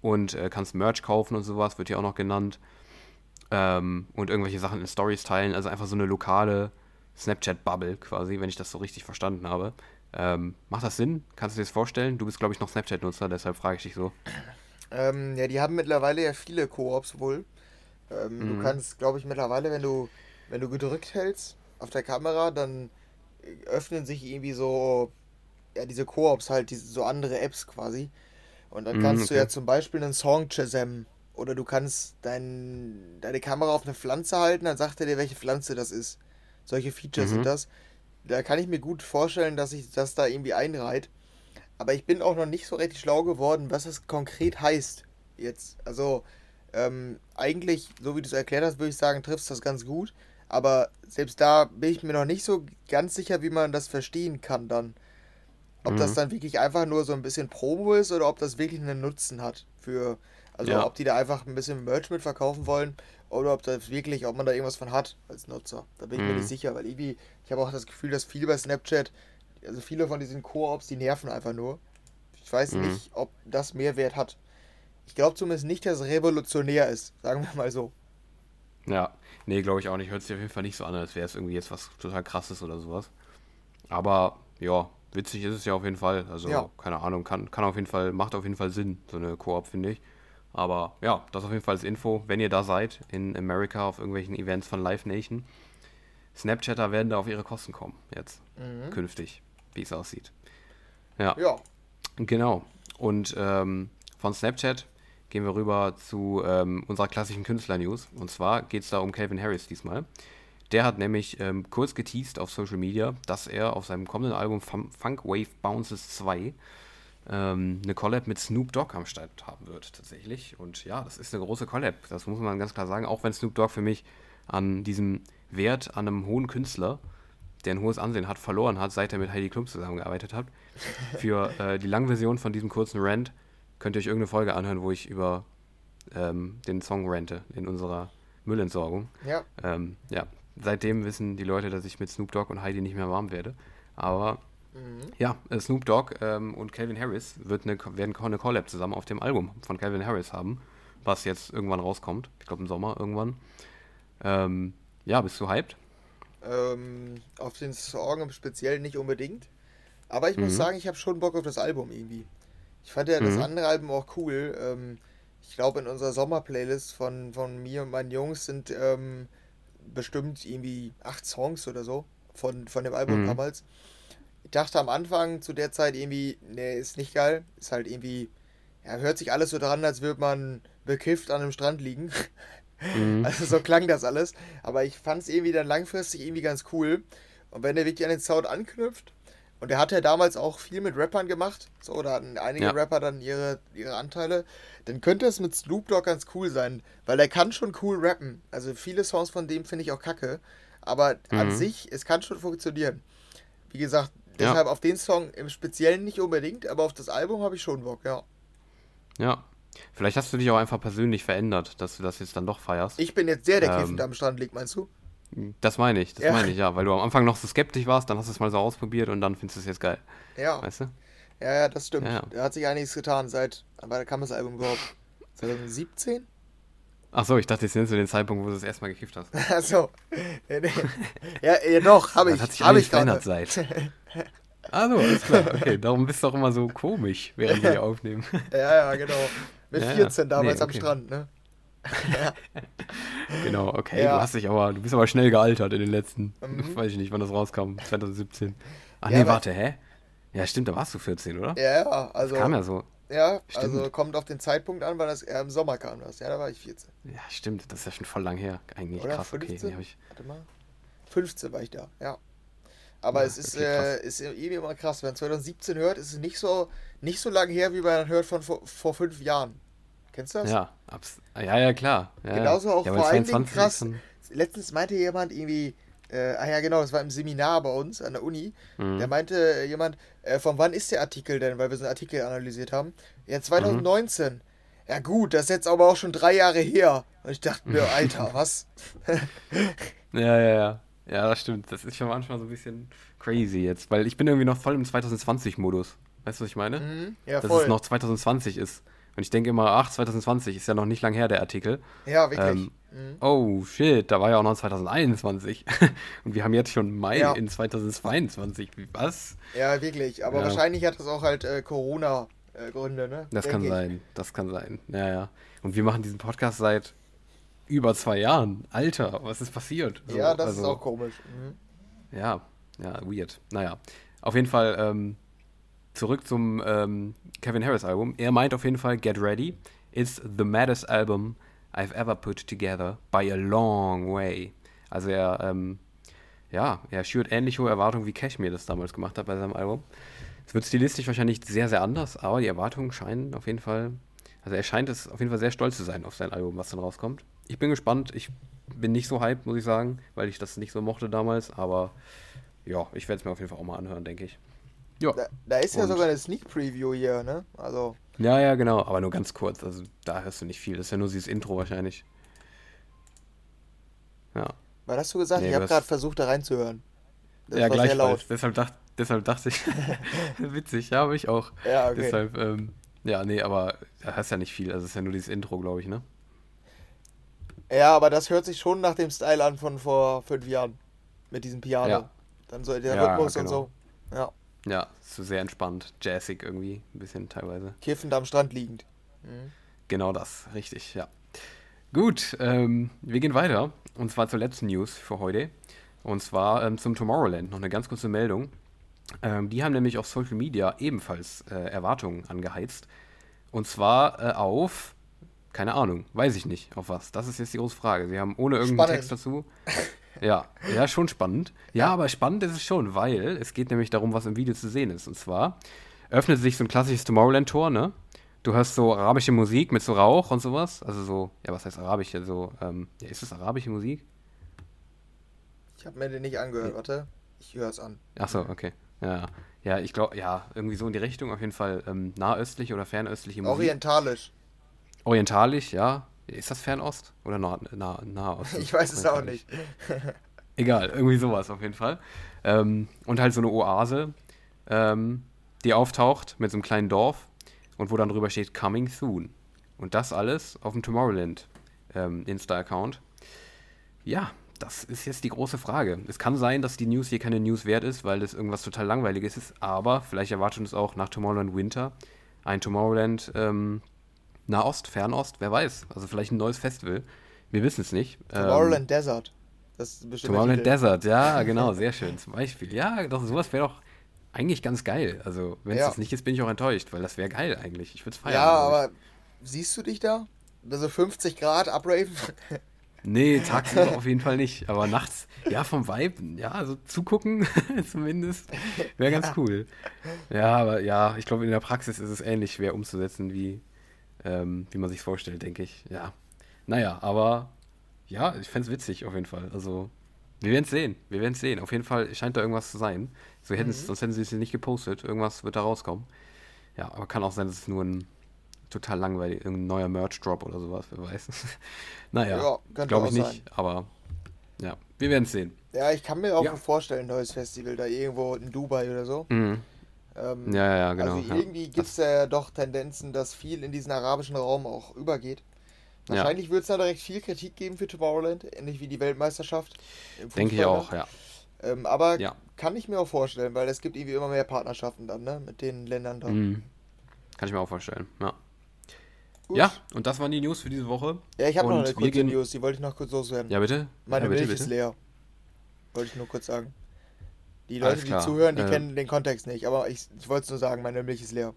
Und äh, kannst Merch kaufen und sowas, wird hier auch noch genannt. Ähm, und irgendwelche Sachen in Stories teilen. Also einfach so eine lokale Snapchat-Bubble quasi, wenn ich das so richtig verstanden habe. Ähm, macht das Sinn? Kannst du dir das vorstellen? Du bist, glaube ich, noch Snapchat-Nutzer, deshalb frage ich dich so. Ähm, ja, die haben mittlerweile ja viele Koops wohl. Ähm, mhm. Du kannst, glaube ich, mittlerweile, wenn du, wenn du gedrückt hältst auf der Kamera, dann öffnen sich irgendwie so, ja, diese Koops halt, diese, so andere Apps quasi. Und dann kannst mhm, okay. du ja zum Beispiel einen Song chasammen. Oder du kannst dein, deine Kamera auf eine Pflanze halten, dann sagt er dir, welche Pflanze das ist. Solche Features mhm. sind das. Da kann ich mir gut vorstellen, dass ich das da irgendwie einreiht. Aber ich bin auch noch nicht so richtig schlau geworden, was das konkret heißt jetzt. Also ähm, eigentlich, so wie du es erklärt hast, würde ich sagen, triffst das ganz gut. Aber selbst da bin ich mir noch nicht so ganz sicher, wie man das verstehen kann dann. Ob mhm. das dann wirklich einfach nur so ein bisschen Promo ist oder ob das wirklich einen Nutzen hat für... Also ja. ob die da einfach ein bisschen Merch mit verkaufen wollen oder ob das wirklich, ob man da irgendwas von hat als Nutzer. Da bin ich mhm. mir nicht sicher, weil irgendwie, ich habe auch das Gefühl, dass viel bei Snapchat, also viele von diesen Koops, die nerven einfach nur. Ich weiß mhm. nicht, ob das Mehrwert hat. Ich glaube zumindest nicht, dass es revolutionär ist, sagen wir mal so. Ja, nee, glaube ich auch nicht. Hört sich auf jeden Fall nicht so an, als wäre es irgendwie jetzt was total Krasses oder sowas. Aber, ja, witzig ist es ja auf jeden Fall. Also, ja. keine Ahnung, kann, kann auf jeden Fall, macht auf jeden Fall Sinn, so eine Koop, finde ich. Aber ja, das auf jeden Fall als Info, wenn ihr da seid in Amerika auf irgendwelchen Events von Live Nation. Snapchatter werden da auf ihre Kosten kommen jetzt, mhm. künftig, wie es aussieht. Ja, ja. genau. Und ähm, von Snapchat gehen wir rüber zu ähm, unserer klassischen Künstler-News. Und zwar geht es da um Calvin Harris diesmal. Der hat nämlich ähm, kurz geteased auf Social Media, dass er auf seinem kommenden Album Funk Wave Bounces zwei eine Collab mit Snoop Dogg am Start haben wird, tatsächlich. Und ja, das ist eine große Collab, das muss man ganz klar sagen, auch wenn Snoop Dogg für mich an diesem Wert, an einem hohen Künstler, der ein hohes Ansehen hat, verloren hat, seit er mit Heidi Klum zusammengearbeitet hat. Für äh, die Langversion von diesem kurzen Rant könnt ihr euch irgendeine Folge anhören, wo ich über ähm, den Song rante in unserer Müllentsorgung. Ja. Ähm, ja. Seitdem wissen die Leute, dass ich mit Snoop Dogg und Heidi nicht mehr warm werde, aber ja, Snoop Dogg ähm, und Calvin Harris wird eine, werden eine Collab zusammen auf dem Album von Calvin Harris haben, was jetzt irgendwann rauskommt. Ich glaube im Sommer irgendwann. Ähm, ja, bist du hyped? Ähm, auf den Song speziell nicht unbedingt. Aber ich mhm. muss sagen, ich habe schon Bock auf das Album irgendwie. Ich fand ja das mhm. andere Album auch cool. Ähm, ich glaube, in unserer Sommer-Playlist von, von mir und meinen Jungs sind ähm, bestimmt irgendwie acht Songs oder so von, von dem Album mhm. damals. Ich dachte am Anfang zu der Zeit irgendwie, nee, ist nicht geil. Ist halt irgendwie, ja, hört sich alles so dran, als würde man bekifft an einem Strand liegen. Mhm. Also so klang das alles. Aber ich fand es irgendwie dann langfristig irgendwie ganz cool. Und wenn der wirklich an den Sound anknüpft, und der hat ja damals auch viel mit Rappern gemacht, so, oder hatten einige ja. Rapper dann ihre, ihre Anteile, dann könnte es mit Snoop Dogg ganz cool sein, weil er kann schon cool rappen. Also viele Songs von dem finde ich auch kacke. Aber mhm. an sich, es kann schon funktionieren. Wie gesagt, deshalb ja. auf den Song im Speziellen nicht unbedingt, aber auf das Album habe ich schon Bock, ja. Ja, vielleicht hast du dich auch einfach persönlich verändert, dass du das jetzt dann doch feierst. Ich bin jetzt sehr der ähm, Kiffend am Strand liegt, meinst du? Das meine ich, das ja. meine ich, ja. Weil du am Anfang noch so skeptisch warst, dann hast du es mal so ausprobiert und dann findest du es jetzt geil. Ja. Weißt du? Ja, ja, das stimmt. Ja, ja. Da hat sich einiges getan seit, aber da kam das Album überhaupt zwanzig siebzehn? Achso, ich dachte, jetzt nennst du den Zeitpunkt, wo du es erstmal gekifft hast. Achso. Ja, ja, doch, habe ich. Das hat sich eigentlich verändert seit. Ah, so, ist klar. Okay, darum bist du auch immer so komisch, während wir hier aufnehmen. Ja, ja, genau. Mit ja, vierzehn damals nee, okay. am Strand, ne? Ja. Genau, okay. Ja. Du hast dich aber, du bist aber schnell gealtert in den letzten, mhm. weiß ich nicht, wann das rauskam, zwanzig siebzehn. Ach ja, nee, warte, hä? Ja, stimmt, da warst du vierzehn, oder? Ja, ja, also. Das kam ja so. Ja, stimmt. Also kommt auf den Zeitpunkt an, weil das eher im Sommer kam das. Ja, da war ich vierzehn. Ja, stimmt, das ist ja schon voll lang her. Eigentlich oder krass, fünfzehn? Okay. Nee, hab ich... Warte mal. fünfzehn war ich da, ja. Aber ja, es ist, okay, äh, ist irgendwie immer krass. Wenn man zwanzig siebzehn hört, ist es nicht so, nicht so lange her, wie man hört von vor, vor fünf Jahren. Kennst du das? Ja, abs- ja, ja, klar. Ja, genauso auch ja, vor allen Dingen krass. Letztens meinte jemand irgendwie, äh, ah ja genau, das war im Seminar bei uns an der Uni, mhm. da meinte jemand, äh, von wann ist der Artikel denn, weil wir so einen Artikel analysiert haben. Ja, zwanzig neunzehn. Mhm. Ja gut, das ist jetzt aber auch schon drei Jahre her. Und ich dachte mir, Alter, was? Ja, ja, ja. Ja, das stimmt. Das ist schon manchmal so ein bisschen crazy jetzt, weil ich bin irgendwie noch voll im zwanzig zwanzig-Modus. Weißt du, was ich meine? Mhm. Ja, dass voll. Es noch zwanzig zwanzig ist. Und ich denke immer, ach, zwanzig zwanzig ist ja noch nicht lang her, der Artikel. Ja, wirklich. Ähm, mhm. Oh, shit, da war ja auch noch zwanzig einundzwanzig. Und wir haben jetzt schon Mai ja. in zwanzig zweiundzwanzig. Was? Ja, wirklich. Aber ja. wahrscheinlich hat das auch halt äh, Corona-Gründe, äh, ne? Das denk kann ich. sein. Das kann sein. Ja, ja. Und wir machen diesen Podcast seit über zwei Jahren. Alter, was ist passiert? So, ja, das also, ist auch komisch. Mhm. Ja, ja, weird. Naja, auf jeden Fall, ähm, zurück zum ähm, Calvin Harris Album. Er meint auf jeden Fall, Get Ready, it's the maddest album I've ever put together by a long way. Also er, ähm, ja, er schürt ähnlich hohe Erwartungen, wie Cashmere das damals gemacht hat bei seinem Album. Es wird stilistisch wahrscheinlich sehr, sehr anders, aber die Erwartungen scheinen auf jeden Fall, also er scheint es auf jeden Fall sehr stolz zu sein auf sein Album, was dann rauskommt. Ich bin gespannt, ich bin nicht so hyped, muss ich sagen, weil ich das nicht so mochte damals, aber ja, ich werde es mir auf jeden Fall auch mal anhören, denke ich. Ja. Da, da ist ja und sogar eine Sneak-Preview hier, ne? Also. Ja, ja, genau, aber nur ganz kurz, also da hörst du nicht viel, das ist ja nur dieses Intro wahrscheinlich. Ja. Was hast du gesagt? Nee, ich habe gerade versucht, da reinzuhören. Das ja, war gleich sehr laut. Deshalb, dacht, deshalb dachte ich, witzig, ja, habe ich auch. Ja, okay. Deshalb, ähm, ja, nee, aber da hörst du ja nicht viel, also es ist ja nur dieses Intro, glaube ich, ne? Ja, aber das hört sich schon nach dem Style an von vor fünf Jahren, mit diesem Piano. Ja. Dann so der ja, Rhythmus genau. und so, ja. Ja, so sehr entspannt, jazzig irgendwie, ein bisschen teilweise. Kiffend am Strand liegend. Mhm. Genau das, richtig, ja. Gut, ähm, wir gehen weiter, und zwar zur letzten News für heute, und zwar ähm, zum Tomorrowland, noch eine ganz kurze Meldung. Ähm, die haben nämlich auf Social Media ebenfalls äh, Erwartungen angeheizt, und zwar äh, auf, keine Ahnung, weiß ich nicht, auf was, das ist jetzt die große Frage. Sie haben ohne irgendeinen spannend. Text dazu... Ja, ja, schon spannend. Ja, ja, aber spannend ist es schon, weil es geht nämlich darum, was im Video zu sehen ist. Und zwar öffnet sich so ein klassisches Tomorrowland-Tor, ne? Du hörst so arabische Musik mit so Rauch und sowas. Also so, ja, was heißt arabische? So, ähm, ja, ist das arabische Musik? Ich habe mir den nicht angehört, ja. warte. Ich höre es an. Ach so, okay. Ja, ja, ich glaube, ja, irgendwie so in die Richtung. Auf jeden Fall ähm, nahöstliche oder fernöstliche Musik. Orientalisch. Orientalisch, ja. Ist das Fernost? Oder Nahost? Nah, nah, nah, ich weiß es auch nicht. Egal, irgendwie sowas auf jeden Fall. Ähm, und halt so eine Oase, ähm, die auftaucht mit so einem kleinen Dorf und wo dann drüber steht Coming Soon. Und das alles auf dem Tomorrowland ähm, Insta-Account. Ja, das ist jetzt die große Frage. Es kann sein, dass die News hier keine News wert ist, weil das irgendwas total Langweiliges ist, aber vielleicht erwartet uns auch nach Tomorrowland Winter ein Tomorrowland ähm, Nahost, Fernost, wer weiß. Also vielleicht ein neues Festival. Wir wissen es nicht. Tomorrowland ähm, Desert. Das ist bestimmt Tomorrowland Desert, ja, genau, sehr schön zum Beispiel. Ja, doch, sowas wäre doch eigentlich ganz geil. Also wenn es ja. das nicht ist, bin ich auch enttäuscht, weil das wäre geil eigentlich. Ich würde es feiern. Ja, aber siehst du dich da? Also fünfzig Grad abraven? Nee, tagsüber auf jeden Fall nicht. Aber nachts, ja, vom Vibe, ja, so zugucken zumindest, wäre ganz cool. Ja, aber ja, ich glaube, in der Praxis ist es ähnlich schwer umzusetzen wie... Ähm, wie man sich vorstellt, denke ich. Ja. Naja, aber ja, ich fände es witzig auf jeden Fall. Also, wir werden es sehen. Wir werden es sehen. Auf jeden Fall scheint da irgendwas zu sein. So hätten mhm. Sonst hätten sie es nicht gepostet. Irgendwas wird da rauskommen. Ja, aber kann auch sein, dass es nur ein total langweilig, ein neuer Merch-Drop oder sowas, wer weiß. Naja, ja, glaube ich nicht. Sein. Aber ja, wir werden es sehen. Ja, ich kann mir auch ja. vorstellen, neues Festival da irgendwo in Dubai oder so. Mhm. Ähm, ja, ja, genau. Also irgendwie ja. gibt es ja doch Tendenzen, dass viel in diesen arabischen Raum auch übergeht. Wahrscheinlich ja. wird es da direkt viel Kritik geben für Tomorrowland, ähnlich wie die Weltmeisterschaft. Denke ich auch, ja. Ähm, aber ja. kann ich mir auch vorstellen, weil es gibt irgendwie immer mehr Partnerschaften dann, ne, mit den Ländern da. Mhm. Kann ich mir auch vorstellen, ja. Gut. Ja, und das waren die News für diese Woche. Ja, ich habe noch eine kurze gehen... News, die wollte ich noch kurz loswerden. Ja, bitte? Meine ja, bitte, Milch bitte. ist leer. Wollte ich nur kurz sagen. Die Leute, die zuhören, die äh, kennen den Kontext nicht, aber ich, ich wollte es nur sagen, meine Milch ist leer.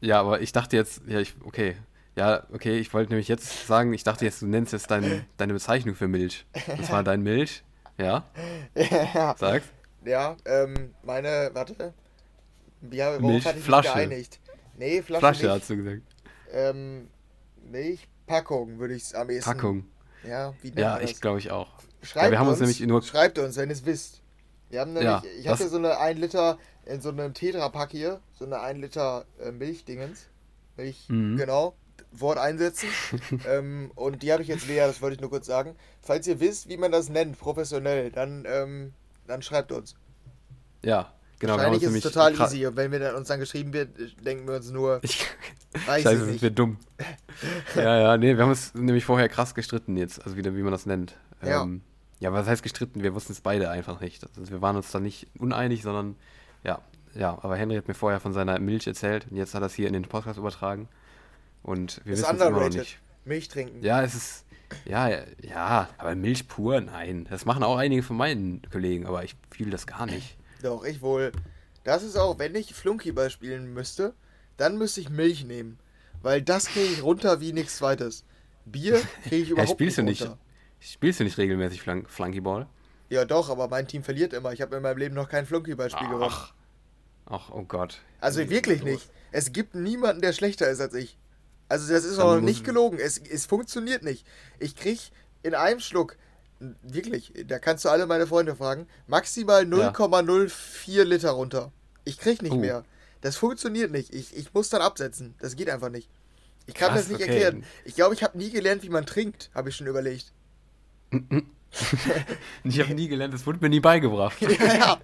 Ja, aber ich dachte jetzt, ja, ich, okay, ja, okay, ich wollte nämlich jetzt sagen, ich dachte jetzt, du nennst jetzt dein, deine Bezeichnung für Milch. Das war dein Milch, ja? Ja. Sag. Ja, ähm, meine, warte, ja, worauf hatte ich mich geeinigt? Nee, Flasche Flasche nicht. hast du gesagt. Ähm, Milchpackung würde ich es am ehesten. Packung. Ja, wie nennt man das? Ja, ich glaube ich auch. Schreibt, ja, wir haben uns, uns nämlich nur... schreibt uns, wenn ihr es wisst. Wir haben nämlich, ja, ich hatte so eine ein Liter in so einem Tetra-Pack hier, so eine ein Liter äh, Milchdingens. Milch, mhm. genau, Wort einsetzen. ähm, und die habe ich jetzt leer, das wollte ich nur kurz sagen. Falls ihr wisst, wie man das nennt, professionell, dann, ähm, dann schreibt uns. Ja, Genau, wahrscheinlich ist es total easy. Und wenn wir dann, uns dann geschrieben wird, denken wir uns nur, ich, scheiße, sind wir dumm. ja, ja, nee, wir haben uns nämlich vorher krass gestritten jetzt, also wieder, wie man das nennt. Ja, ähm, ja was heißt gestritten? Wir wussten es beide einfach nicht. Also wir waren uns da nicht uneinig, sondern, ja, ja. Aber Henry hat mir vorher von seiner Milch erzählt und jetzt hat er es hier in den Podcast übertragen. Und wir wissen es immer noch nicht. Milch trinken. Ja, es ist, ja, ja, aber Milch pur, nein. Das machen auch einige von meinen Kollegen, aber ich fühle das gar nicht. Doch, ich wohl. Das ist auch, wenn ich Flunkyball spielen müsste, dann müsste ich Milch nehmen. Weil das kriege ich runter wie nichts Zweites. Bier kriege ich überhaupt ja, nicht runter. Nicht, spielst du nicht regelmäßig Flank- Flunkyball? Ja doch, aber mein Team verliert immer. Ich habe in meinem Leben noch kein Flunkyballspiel gewonnen. Ach. Ach, oh Gott. Also nee, wirklich nicht. Es gibt niemanden, der schlechter ist als ich. Also das ist auch nicht gelogen. Es, es funktioniert nicht. Ich kriege in einem Schluck... Wirklich, da kannst du alle meine Freunde fragen. Maximal null Komma null vier ja. Liter runter. Ich krieg nicht uh. mehr. Das funktioniert nicht. Ich, ich muss dann absetzen. Das geht einfach nicht. Ich kann Krass, das nicht okay. erklären. Ich glaube, ich habe nie gelernt, wie man trinkt, habe ich schon überlegt. Ich habe nie gelernt, das wurde mir nie beigebracht. ja, ja.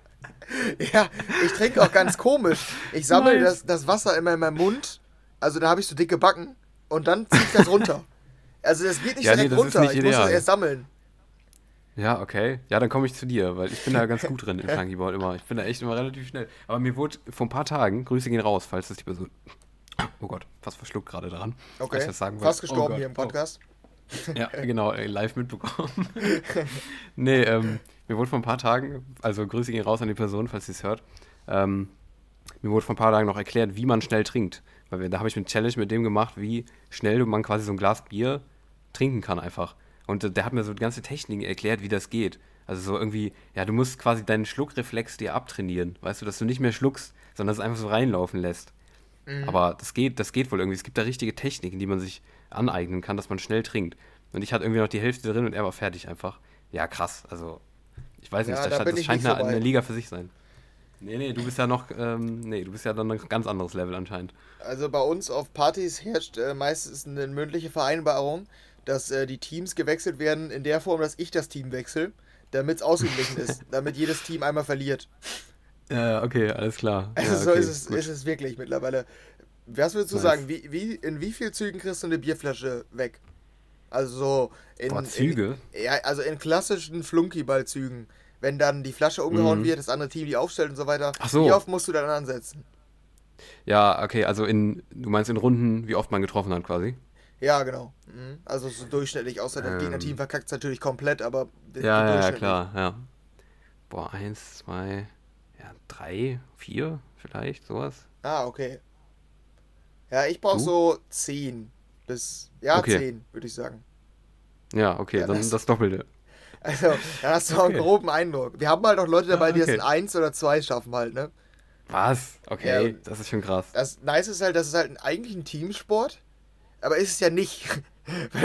ja, ich trinke auch ganz komisch. Ich sammle nice. das, das Wasser immer in meinem Mund. Also da habe ich so dicke Backen. Und dann ziehe ich das runter. Also das geht nicht ja, direkt nee, runter. Ich muss das erst sammeln. Ja, okay. Ja, dann komme ich zu dir, weil ich bin da ganz gut drin im Flunkyball immer. Ich bin da echt immer relativ schnell. Aber mir wurde vor ein paar Tagen, Grüße gehen raus, falls das die Person... Oh Gott, fast verschluckt gerade daran. Okay, ich das sagen fast wollte. gestorben oh hier im Podcast. Oh. Ja, genau, live mitbekommen. nee, ähm, mir wurde vor ein paar Tagen, also Grüße gehen raus an die Person, falls sie es hört, ähm, mir wurde vor ein paar Tagen noch erklärt, wie man schnell trinkt. Weil wir, da habe ich eine Challenge mit dem gemacht, wie schnell man quasi so ein Glas Bier trinken kann einfach. Und der hat mir so die ganze Technik erklärt, wie das geht. Also so irgendwie, ja, du musst quasi deinen Schluckreflex dir abtrainieren, weißt du, dass du nicht mehr schluckst, sondern es einfach so reinlaufen lässt. Mhm. Aber das geht, das geht wohl irgendwie. Es gibt da richtige Techniken, die man sich aneignen kann, dass man schnell trinkt. Und ich hatte irgendwie noch die Hälfte drin und er war fertig einfach. Ja, krass. Also, ich weiß nicht, ja, das, da das ich scheint nicht eine, eine Liga für sich sein. Nee, nee, du bist ja noch, ähm, nee, du bist ja dann ein ganz anderes Level anscheinend. Also bei uns auf Partys herrscht äh, meistens eine mündliche Vereinbarung, dass äh, die Teams gewechselt werden in der Form, dass ich das Team wechsle, damit es ausgeglichen ist, damit jedes Team einmal verliert. Ja, okay, alles klar. Also ja, so okay, ist, es, ist es wirklich mittlerweile. Was würdest du nice. sagen, wie, wie, in wie vielen Zügen kriegst du eine Bierflasche weg? Also so in, Boah, Züge? In, ja, also in klassischen Flunkyball-Zügen. Wenn dann die Flasche umgehauen mhm. wird, das andere Team die aufstellt und so weiter. Ach so. Wie oft musst du dann ansetzen? Ja, okay, also in, du meinst in Runden, wie oft man getroffen hat quasi? Ja, genau. Also so durchschnittlich, außer das ähm, Gegnerteam verkackt es natürlich komplett, aber ja, ja, ja, klar, ja. Boah, eins, zwei, ja, drei, vier vielleicht, sowas. Ah, okay. Ja, ich brauche so zehn bis, ja, okay. zehn, würde ich sagen. Ja, okay, ja, dann das, das Doppelte. Also, da hast du auch okay. einen groben Eindruck. Wir haben halt noch Leute dabei, ah, okay. die das in eins oder zwei schaffen halt, ne? Was? Okay, ja, das ist schon krass. Das Nice ist halt, das ist halt eigentlich ein Teamsport. Aber ist es ja nicht.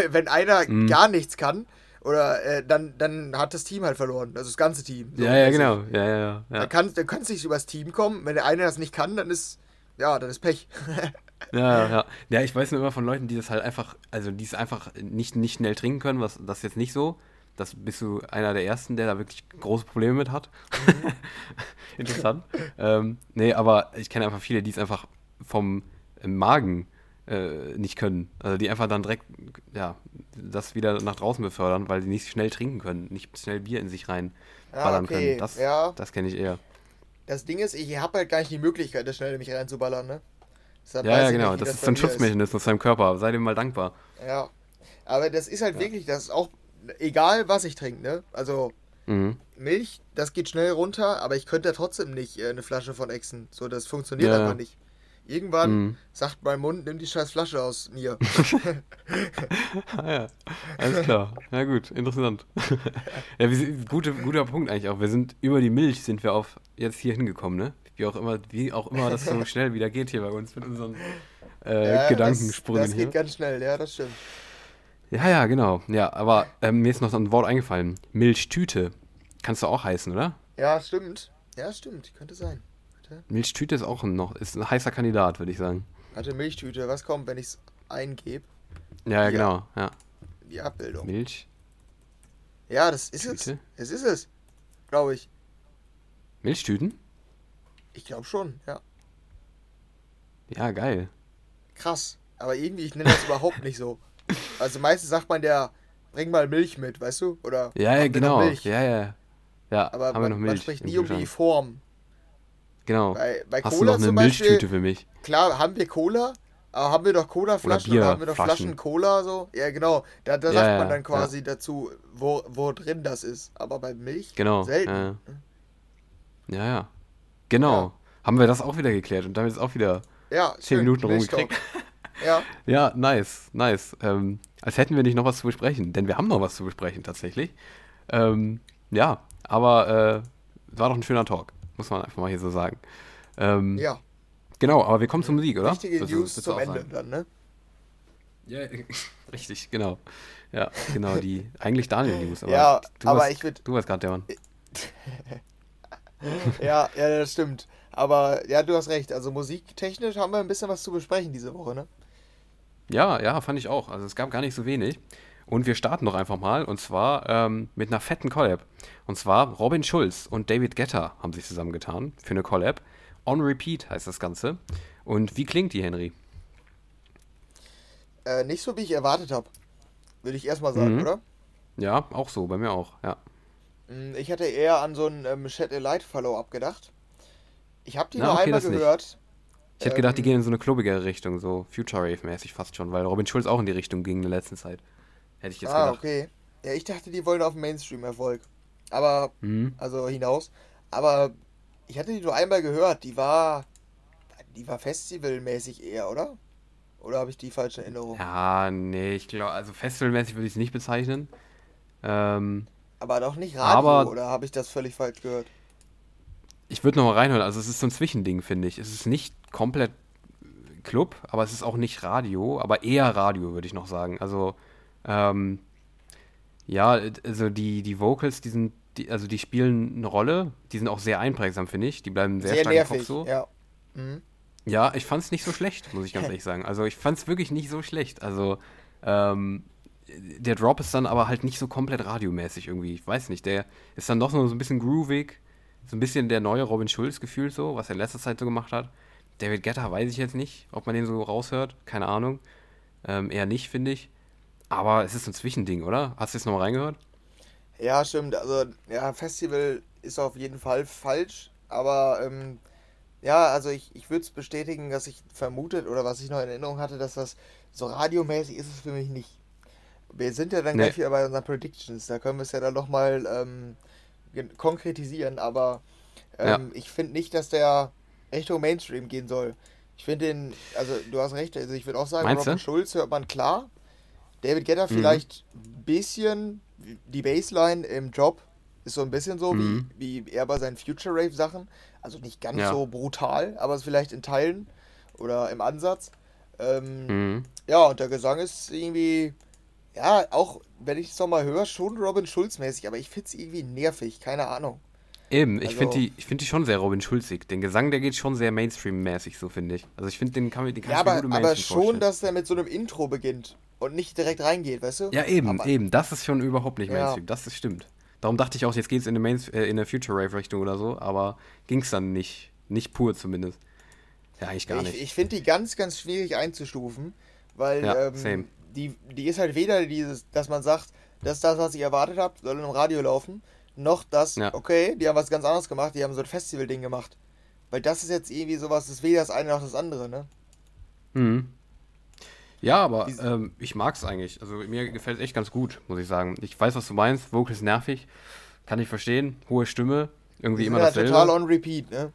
Wenn einer mm. gar nichts kann, oder äh, dann, dann hat das Team halt verloren. Also das ganze Team. So ja, ja, genau. Ja, ja, ja. Dann kann es dann nicht übers Team kommen. Wenn der eine das nicht kann, dann ist, ja, dann ist Pech. ja, ja. Ja, ich weiß nur immer von Leuten, die das halt einfach, also die es einfach nicht, nicht schnell trinken können, was das ist jetzt nicht so. Das bist du einer der Ersten, der da wirklich große Probleme mit hat. Mhm. Interessant. ähm, nee, aber ich kenne einfach viele, die es einfach vom Magen nicht können. Also die einfach dann direkt, ja, das wieder nach draußen befördern, weil die nicht schnell trinken können, nicht schnell Bier in sich reinballern ah, okay. können. Das, ja. das kenne ich eher. Das Ding ist, ich habe halt gar nicht die Möglichkeit, das schnell in mich reinzuballern, ne? Ja, ja, genau. Nicht, das, das ist ein Schutzmechanismus aus seinem Körper. Sei dem mal dankbar. Ja. Aber das ist halt ja. wirklich, das ist auch egal, was ich trinke, ne? Also mhm. Milch, das geht schnell runter, aber ich könnte ja trotzdem nicht äh, eine Flasche von exen. So, das funktioniert ja. einfach nicht. Irgendwann mm. sagt mein Mund, nimm die scheiß Flasche aus mir. ah ja, alles klar. Na gut, interessant. ja, wir sind, gute, guter Punkt eigentlich auch. Wir sind über die Milch sind wir auf jetzt hier hingekommen, ne? Wie auch immer, wie auch immer das so schnell wieder geht hier bei uns mit unseren äh, ja, Gedankensprüngen. Das, das geht hier. Ganz schnell, ja, das stimmt. Ja, ja, genau. Ja, aber ähm, mir ist noch so ein Wort eingefallen. Milchtüte. Kannst du auch heißen, oder? Ja, stimmt. Ja, stimmt. Könnte sein. Milchtüte ist auch noch, ist ein heißer Kandidat, würde ich sagen. Warte, Milchtüte, was kommt, wenn ich es eingebe? Ja, ja, genau, ja. Die Abbildung. Milch. Ja, das ist Tüte. es. Es ist es, glaube ich. Milchtüten? Ich glaube schon, ja. Ja, geil. Krass, aber irgendwie, ich nenne das überhaupt nicht so. Also meistens sagt man ja, bring mal Milch mit, weißt du? Oder ja, ja, genau. Milch? Ja, ja. Ja, aber haben man, wir noch Milch man spricht nie um die Form. Genau. Bei, bei Hast Cola du noch eine zum Milchtüte Beispiel, für mich? Klar, haben wir Cola, aber haben wir doch Cola-Flaschen oder, oder haben wir doch Flaschen Cola so? Ja, genau. Da, da ja, sagt man dann quasi ja. dazu, wo, wo drin das ist. Aber bei Milch genau. selten. Ja, ja. ja. Genau. Ja. Haben wir das auch wieder geklärt und damit ist auch wieder ja, zehn schön. Minuten rumgekriegt. Ja. ja, nice, nice. Ähm, als hätten wir nicht noch was zu besprechen, denn wir haben noch was zu besprechen tatsächlich. Ähm, ja, aber äh, war doch ein schöner Talk, muss man einfach mal hier so sagen. Ähm, ja. Genau, aber wir kommen zur Musik, oder? Richtige das, News das zum Ende sein. Dann, ne? Ja, richtig, genau. Ja, genau, die, eigentlich Daniel-News, aber, ja, du, aber warst, ich würd, du warst gerade der Mann. ja, ja, das stimmt. Aber ja, du hast recht, also musiktechnisch haben wir ein bisschen was zu besprechen diese Woche, ne? Ja, ja, fand ich auch. Also es gab gar nicht so wenig. Und wir starten doch einfach mal, und zwar ähm, mit einer fetten Collab. Und zwar Robin Schulz und David Guetta haben sich zusammengetan für eine Collab. On Repeat heißt das Ganze. Und wie klingt die, Henry? Äh, nicht so, wie ich erwartet habe, würde ich erstmal sagen, mhm. oder? Ja, auch so, bei mir auch, ja. Ich hatte eher an so einen ähm, Shed a Light Follow-up gedacht. Ich habe die Na, nur okay, einmal gehört. Nicht. Ich hätte ähm, gedacht, die gehen in so eine klobigere Richtung, so Future Rave-mäßig fast schon, weil Robin Schulz auch in die Richtung ging in der letzten Zeit. Hätte ich jetzt ah, gedacht. Okay. Ja, ich dachte, die wollen auf Mainstream-Erfolg. Aber, mhm. also hinaus. Aber ich hatte die nur einmal gehört. Die war, die war festivalmäßig eher, oder? Oder habe ich die falsche Erinnerung? Ja, nee, ich glaube, also festivalmäßig würde ich es nicht bezeichnen. Ähm, aber doch nicht Radio, aber, oder habe ich das völlig falsch gehört? Ich würde nochmal reinhören. Also es ist so ein Zwischending, finde ich. Es ist nicht komplett Club, aber es ist auch nicht Radio, aber eher Radio, würde ich noch sagen. Also Ähm, ja, also die, die Vocals, die sind, die, also die spielen eine Rolle, die sind auch sehr einprägsam, finde ich. Die bleiben sehr, sehr stark nervig, im Kopf so. Ja, mhm. ja ich fand's nicht so schlecht, muss ich ganz ehrlich sagen. Also ich fand's wirklich nicht so schlecht. Also ähm, der Drop ist dann aber halt nicht so komplett radiomäßig irgendwie. Ich weiß nicht, der ist dann doch so ein bisschen groovig, so ein bisschen der neue Robin Schulz gefühlt so, was er in letzter Zeit so gemacht hat. David Guetta weiß ich jetzt nicht, ob man den so raushört, keine Ahnung. Ähm, eher nicht, finde ich. Aber es ist ein Zwischending, oder? Hast du jetzt nochmal reingehört? Ja, stimmt. Also, ja, Festival ist auf jeden Fall falsch. Aber, ähm, ja, also ich, ich würde es bestätigen, dass ich vermutet oder was ich noch in Erinnerung hatte, dass das so radiomäßig ist es für mich nicht. Wir sind ja dann nee. gleich wieder bei unseren Predictions. Da können wir es ja dann nochmal ähm, konkretisieren. Aber ähm, ja. ich finde nicht, dass der Richtung Mainstream gehen soll. Ich finde den, also du hast recht, also ich würde auch sagen, Meinst Robin du? Schulz hört man klar. David Guetta vielleicht ein mhm. bisschen, die Bassline im Drop ist so ein bisschen so, mhm. wie, wie er bei seinen Future Rave Sachen, also nicht ganz ja. so brutal, aber vielleicht in Teilen oder im Ansatz. Ähm, mhm. Ja, und der Gesang ist irgendwie, ja, auch wenn ich es nochmal höre, schon Robin Schulz mäßig, aber ich finde es irgendwie nervig, keine Ahnung. Eben, ich also, finde die, find die schon sehr Robin Schulzig. Den Gesang, der geht schon sehr Mainstream-mäßig, so finde ich. Also ich finde, den kann, den kann ja, ich mir aber, gut im Mainstream aber schon, vorstellen. Dass der mit so einem Intro beginnt und nicht direkt reingeht, weißt du? Ja, eben, aber, eben. Das ist schon überhaupt nicht Mainstream, ja. das ist, stimmt. Darum dachte ich auch, jetzt geht's in eine, Mainst- äh, in eine Future-Rave-Richtung oder so, aber ging's dann nicht. Nicht pur zumindest. Ja, eigentlich gar ich, nicht. Ich finde die ganz, ganz schwierig einzustufen, weil ja, ähm, die, die ist halt weder dieses, dass man sagt, das ist das, was ich erwartet habe, soll im Radio laufen, noch das, ja. okay, die haben was ganz anderes gemacht, die haben so ein Festival-Ding gemacht. Weil das ist jetzt irgendwie sowas, das ist weder das eine noch das andere, ne? Mhm. Ja, aber ähm, ich mag's eigentlich. Also mir gefällt's echt ganz gut, muss ich sagen. Ich weiß, was du meinst. Vocals nervig. Kann ich verstehen. Hohe Stimme. Irgendwie immer dasselbe. Total on repeat, ne?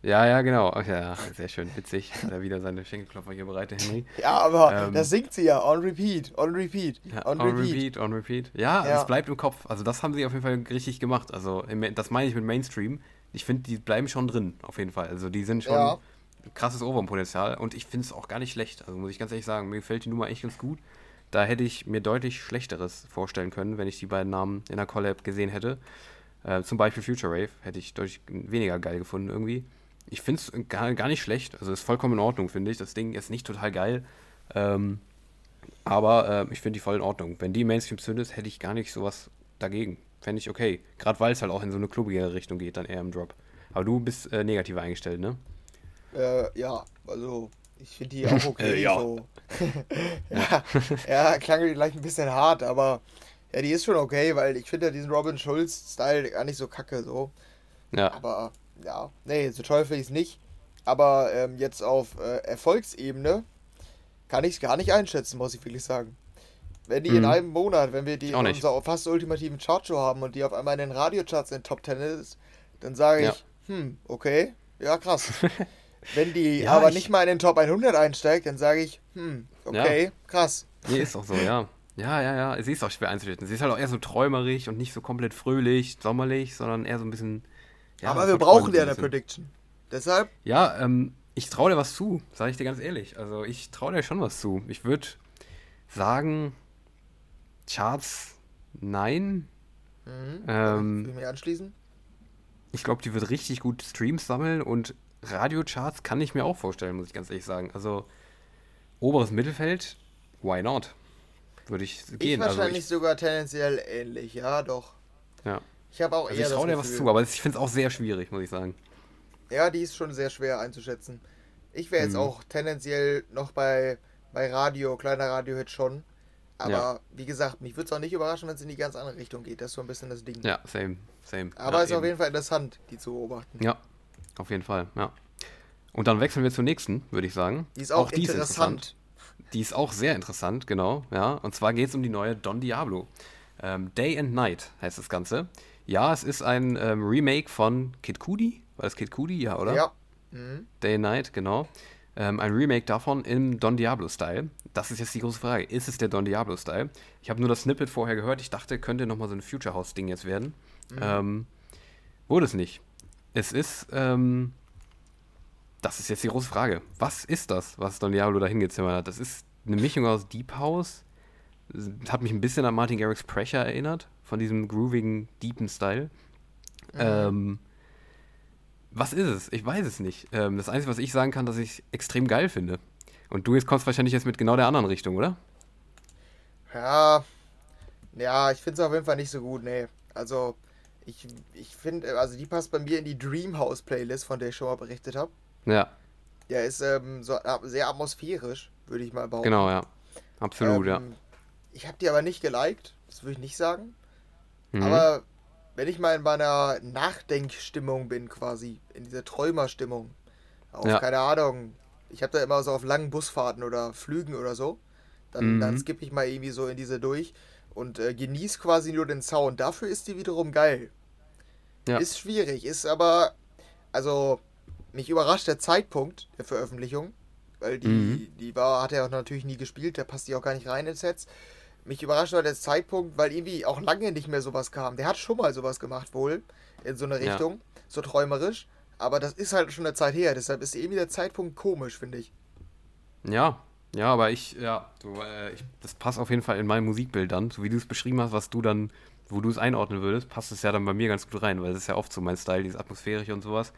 Ja, ja, genau. Okay, ja, sehr schön. Witzig. Hat er wieder seine Schenkelklopfer hier bereit, der Henry. Ja, aber ähm, das singt sie ja. On repeat, on repeat, on, ja, on repeat. repeat. On repeat, ja, ja, es bleibt im Kopf. Also das haben sie auf jeden Fall richtig gemacht. Also das meine ich mit Mainstream. Ich finde, die bleiben schon drin, auf jeden Fall. Also die sind schon... Ja. Krasses Ohrwurmpotenzial und ich finde es auch gar nicht schlecht. Also muss ich ganz ehrlich sagen, mir gefällt die Nummer echt ganz gut. Da hätte ich mir deutlich Schlechteres vorstellen können, wenn ich die beiden Namen in der Collab gesehen hätte. Äh, zum Beispiel Future Rave hätte ich deutlich weniger geil gefunden irgendwie. Ich finde es gar, gar nicht schlecht. Also ist vollkommen in Ordnung, finde ich. Das Ding ist nicht total geil. Ähm, aber äh, ich finde die voll in Ordnung. Wenn die Mainstream zündet, hätte ich gar nicht sowas dagegen. Fände ich okay. Gerade weil es halt auch in so eine klubigere Richtung geht, dann eher im Drop. Aber du bist äh, negativ eingestellt, ne? Äh, ja, also ich finde die auch okay. ja. So. ja, ja, klang gleich ein bisschen hart, aber ja, die ist schon okay, weil ich finde ja diesen Robin Schulz-Style gar nicht so kacke, so. Ja. Aber ja, nee, so toll finde ich es nicht. Aber ähm, jetzt auf äh, Erfolgsebene kann ich es gar nicht einschätzen, muss ich wirklich sagen. Wenn die mhm. in einem Monat, wenn wir die in unserer fast ultimativen Chartshow haben und die auf einmal in den Radiocharts in den Top Ten ist, dann sage ja. ich, hm, okay, ja krass. Wenn die ja, aber ich... nicht mal in den Top hundert einsteigt, dann sage ich, hm, okay, ja. krass. Nee, ist doch so, ja. Ja, ja, ja, sie ist auch schwer einzuschätzen. Sie ist halt auch eher so träumerig und nicht so komplett fröhlich, sommerlich, sondern eher so ein bisschen... Ja, aber wir brauchen ja eine Prediction. Deshalb? Ja, ähm, ich traue dir was zu, sage ich dir ganz ehrlich. Also ich traue dir schon was zu. Ich würde sagen... Charts, nein. Mhm. Ähm, will ich mich anschließen? Ich glaube, die wird richtig gut Streams sammeln und Radiocharts kann ich mir auch vorstellen, muss ich ganz ehrlich sagen. Also, oberes Mittelfeld, why not? Würde ich gehen. Ich wahrscheinlich also, ich, sogar tendenziell ähnlich, ja, doch. Ja. Ich habe auch also eher ich traue dir was zu, aber ich finde es auch sehr schwierig, muss ich sagen. Ja, die ist schon sehr schwer einzuschätzen. Ich wäre jetzt hm. auch tendenziell noch bei, bei Radio, kleiner Radiohit schon. Aber ja. wie gesagt, mich würde es auch nicht überraschen, wenn es in die ganz andere Richtung geht. Das ist so ein bisschen das Ding. Ja, same, same. Aber es ja, ist eben. auf jeden Fall interessant, die zu beobachten. Ja, auf jeden Fall, ja. Und dann wechseln wir zur nächsten, würde ich sagen. Die ist auch, auch interessant. Die ist, interessant. die ist auch sehr interessant, genau. Ja. Und zwar geht es um die neue Don Diablo. Ähm, Day and Night heißt das Ganze. Ja, es ist ein ähm, Remake von Kid Cudi. War das Kid Cudi? Ja, oder? Ja. Mhm. Day and Night, genau. Ähm, ein Remake davon im Don Diablo-Style. Das ist jetzt die große Frage. Ist es der Don Diablo-Style? Ich habe nur das Snippet vorher gehört. Ich dachte, könnte nochmal so ein Future House-Ding jetzt werden. Mhm. Ähm, wurde es nicht. Es ist, ähm, das ist jetzt die große Frage. Was ist das, was Don Diablo da hingezimmert hat? Das ist eine Mischung aus Deep House. Hat mich ein bisschen an Martin Garrix Pressure erinnert. Von diesem groovigen, deepen Style. Mhm. Ähm, was ist es? Ich weiß es nicht. Ähm, das Einzige, was ich sagen kann, dass ich es extrem geil finde. Und du jetzt kommst wahrscheinlich jetzt mit genau der anderen Richtung, oder? Ja, ja, ich finde es auf jeden Fall nicht so gut, nee. Also, ich, ich finde, also die passt bei mir in die Dreamhouse-Playlist, von der ich schon mal berichtet habe. Ja. Ja, ist ähm, so sehr atmosphärisch, würde ich mal behaupten. Genau, ja. Absolut, ähm, ja. Ich habe die aber nicht geliked, das würde ich nicht sagen. Mhm. Aber... Wenn ich mal in meiner Nachdenkstimmung bin quasi, in dieser Träumerstimmung, auf ja. keine Ahnung, ich habe da immer so auf langen Busfahrten oder Flügen oder so, dann, mhm. dann skippe ich mal irgendwie so in diese durch und äh, genieße quasi nur den Sound. Dafür ist die wiederum geil. Ja. Ist schwierig, ist aber, also mich überrascht der Zeitpunkt der Veröffentlichung, weil die, mhm. die war, hat er auch natürlich nie gespielt, da passt die auch gar nicht rein in Sets. Mich überrascht war der Zeitpunkt, weil irgendwie auch lange nicht mehr sowas kam. Der hat schon mal sowas gemacht wohl, in so eine Richtung, ja. so träumerisch. Aber das ist halt schon eine Zeit her, deshalb ist irgendwie der Zeitpunkt komisch, finde ich. Ja, ja, aber ich, ja, du, äh, ich, das passt auf jeden Fall in mein Musikbild dann. So wie du es beschrieben hast, was du dann, wo du es einordnen würdest, passt es ja dann bei mir ganz gut rein, weil es ist ja oft so mein Style, dieses Atmosphärische und sowas.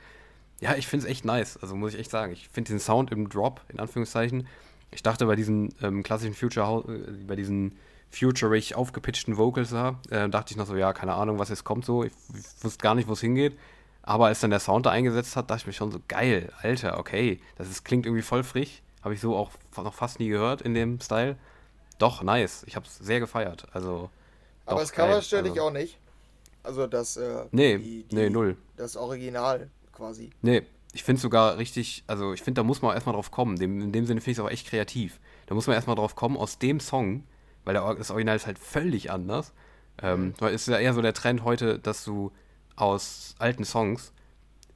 Ja, ich finde es echt nice, also muss ich echt sagen. Ich finde den Sound im Drop, in Anführungszeichen, ich dachte bei diesen ähm, klassischen Future, äh, bei diesen futurig aufgepitchten Vocals da, äh, dachte ich noch so, ja, keine Ahnung, was jetzt kommt so. Ich, ich wusste gar nicht, wo es hingeht. Aber als dann der Sound da eingesetzt hat, dachte ich mir schon so, geil, Alter, okay. Das ist, klingt irgendwie voll frisch. Habe ich so auch noch fast nie gehört in dem Style. Doch, nice. Ich habe es sehr gefeiert. Also, aber doch, das Cover stört dich auch nicht. Also das... Äh, nee, die, die, nee, null. Das Original quasi. Nee, ich finde es sogar richtig... Also ich finde, da muss man erstmal drauf kommen. Dem, in dem Sinne finde ich es auch echt kreativ. Da muss man erstmal drauf kommen, aus dem Song... Weil der, das Original ist halt völlig anders. Ähm, ist ja eher so der Trend heute, dass du aus alten Songs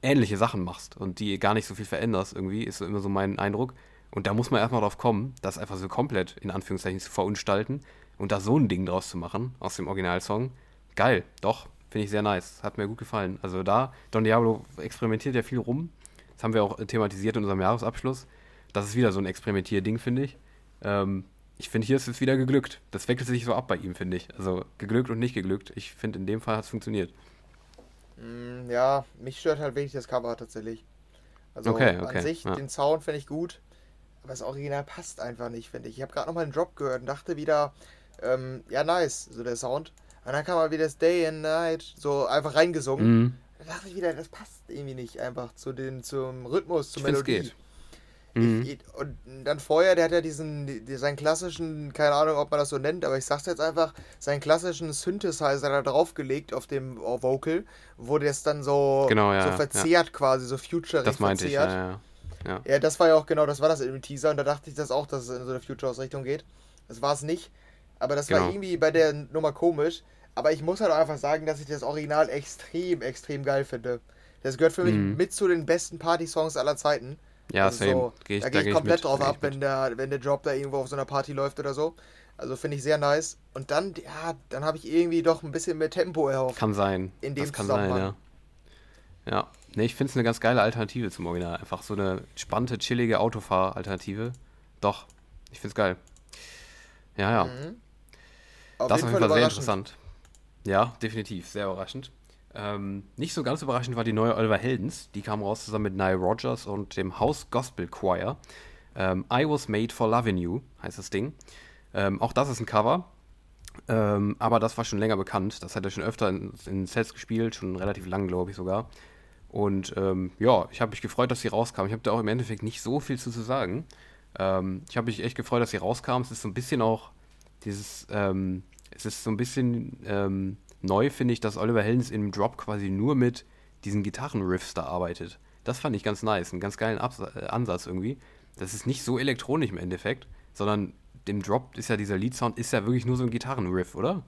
ähnliche Sachen machst und die gar nicht so viel veränderst irgendwie, ist so immer so mein Eindruck. Und da muss man erstmal drauf kommen, das einfach so komplett in Anführungszeichen zu verunstalten und da so ein Ding draus zu machen aus dem Originalsong. Geil, doch, finde ich sehr nice. Hat mir gut gefallen. Also da, Don Diablo experimentiert ja viel rum. Das haben wir auch thematisiert in unserem Jahresabschluss. Das ist wieder so ein Experimentierding, finde ich. Ähm, Ich finde, hier ist es wieder geglückt. Das wechselt sich so ab bei ihm, finde ich. Also geglückt und nicht geglückt. Ich finde, in dem Fall hat es funktioniert. Mm, ja, mich stört halt wenig das Cover tatsächlich. Also okay, okay, an sich, ja. den Sound finde ich gut. Aber das Original passt einfach nicht, finde ich. Ich habe gerade nochmal einen Drop gehört und dachte wieder, ähm, ja nice, so der Sound. Und dann kam mal wieder das Day and Night so einfach reingesungen. Mm, Da dachte ich wieder, das passt irgendwie nicht einfach zu den, zum Rhythmus, zur ich Melodie. Geht. Ich, mhm. Und dann vorher, der hat ja diesen, seinen klassischen, keine Ahnung, ob man das so nennt, aber ich sag's jetzt einfach, seinen klassischen Synthesizer da draufgelegt auf dem Vocal, wo das dann so, genau, ja, so verzerrt ja. quasi, so futurig das meinte verzerrt. Ich, ja, ja. Ja. ja, das war ja auch genau, das war das im Teaser und da dachte ich das auch, dass es in so eine Future-House-Richtung geht. Das war's nicht, aber das genau. war irgendwie bei der Nummer komisch, aber ich muss halt auch einfach sagen, dass ich das Original extrem, extrem geil finde. Das gehört für mich mhm. mit zu den besten Party-Songs aller Zeiten. Ja, also so, geh ich, da gehe ich, geh ich komplett mit, drauf ab, wenn der, wenn der Drop da irgendwo auf so einer Party läuft oder so. Also finde ich sehr nice. Und dann, ja, dann habe ich irgendwie doch ein bisschen mehr Tempo erhofft. Kann sein. In dem das kann sein, ja. Ja, ne, ich finde es eine ganz geile Alternative zum Original. Einfach so eine spannende, chillige Autofahr-Alternative. Doch, ich finde es geil. Ja, ja. Mhm. Auf das ist auf jeden Fall sehr interessant. Ja, definitiv, sehr überraschend. Ähm, nicht so ganz überraschend war die neue Oliver Heldens. Die kam raus zusammen mit Nile Rodgers und dem House Gospel Choir. Ähm, I Was Made for Loving You heißt das Ding. Ähm, auch das ist ein Cover. Ähm, aber das war schon länger bekannt. Das hat er schon öfter in, in Sets gespielt. Schon relativ lang, glaube ich sogar. Und ähm, ja, ich habe mich gefreut, dass sie rauskam. Ich habe da auch im Endeffekt nicht so viel zu, zu sagen. Ähm, ich habe mich echt gefreut, dass sie rauskam. Es ist so ein bisschen auch dieses... Ähm, es ist so ein bisschen... Ähm, Neu finde ich, dass Oliver Heldens im Drop quasi nur mit diesen Gitarrenriffs da arbeitet. Das fand ich ganz nice, einen ganz geilen Abs- äh, Ansatz irgendwie. Das ist nicht so elektronisch im Endeffekt, sondern im Drop ist ja dieser Lead-Sound, ist ja wirklich nur so ein Gitarrenriff, oder?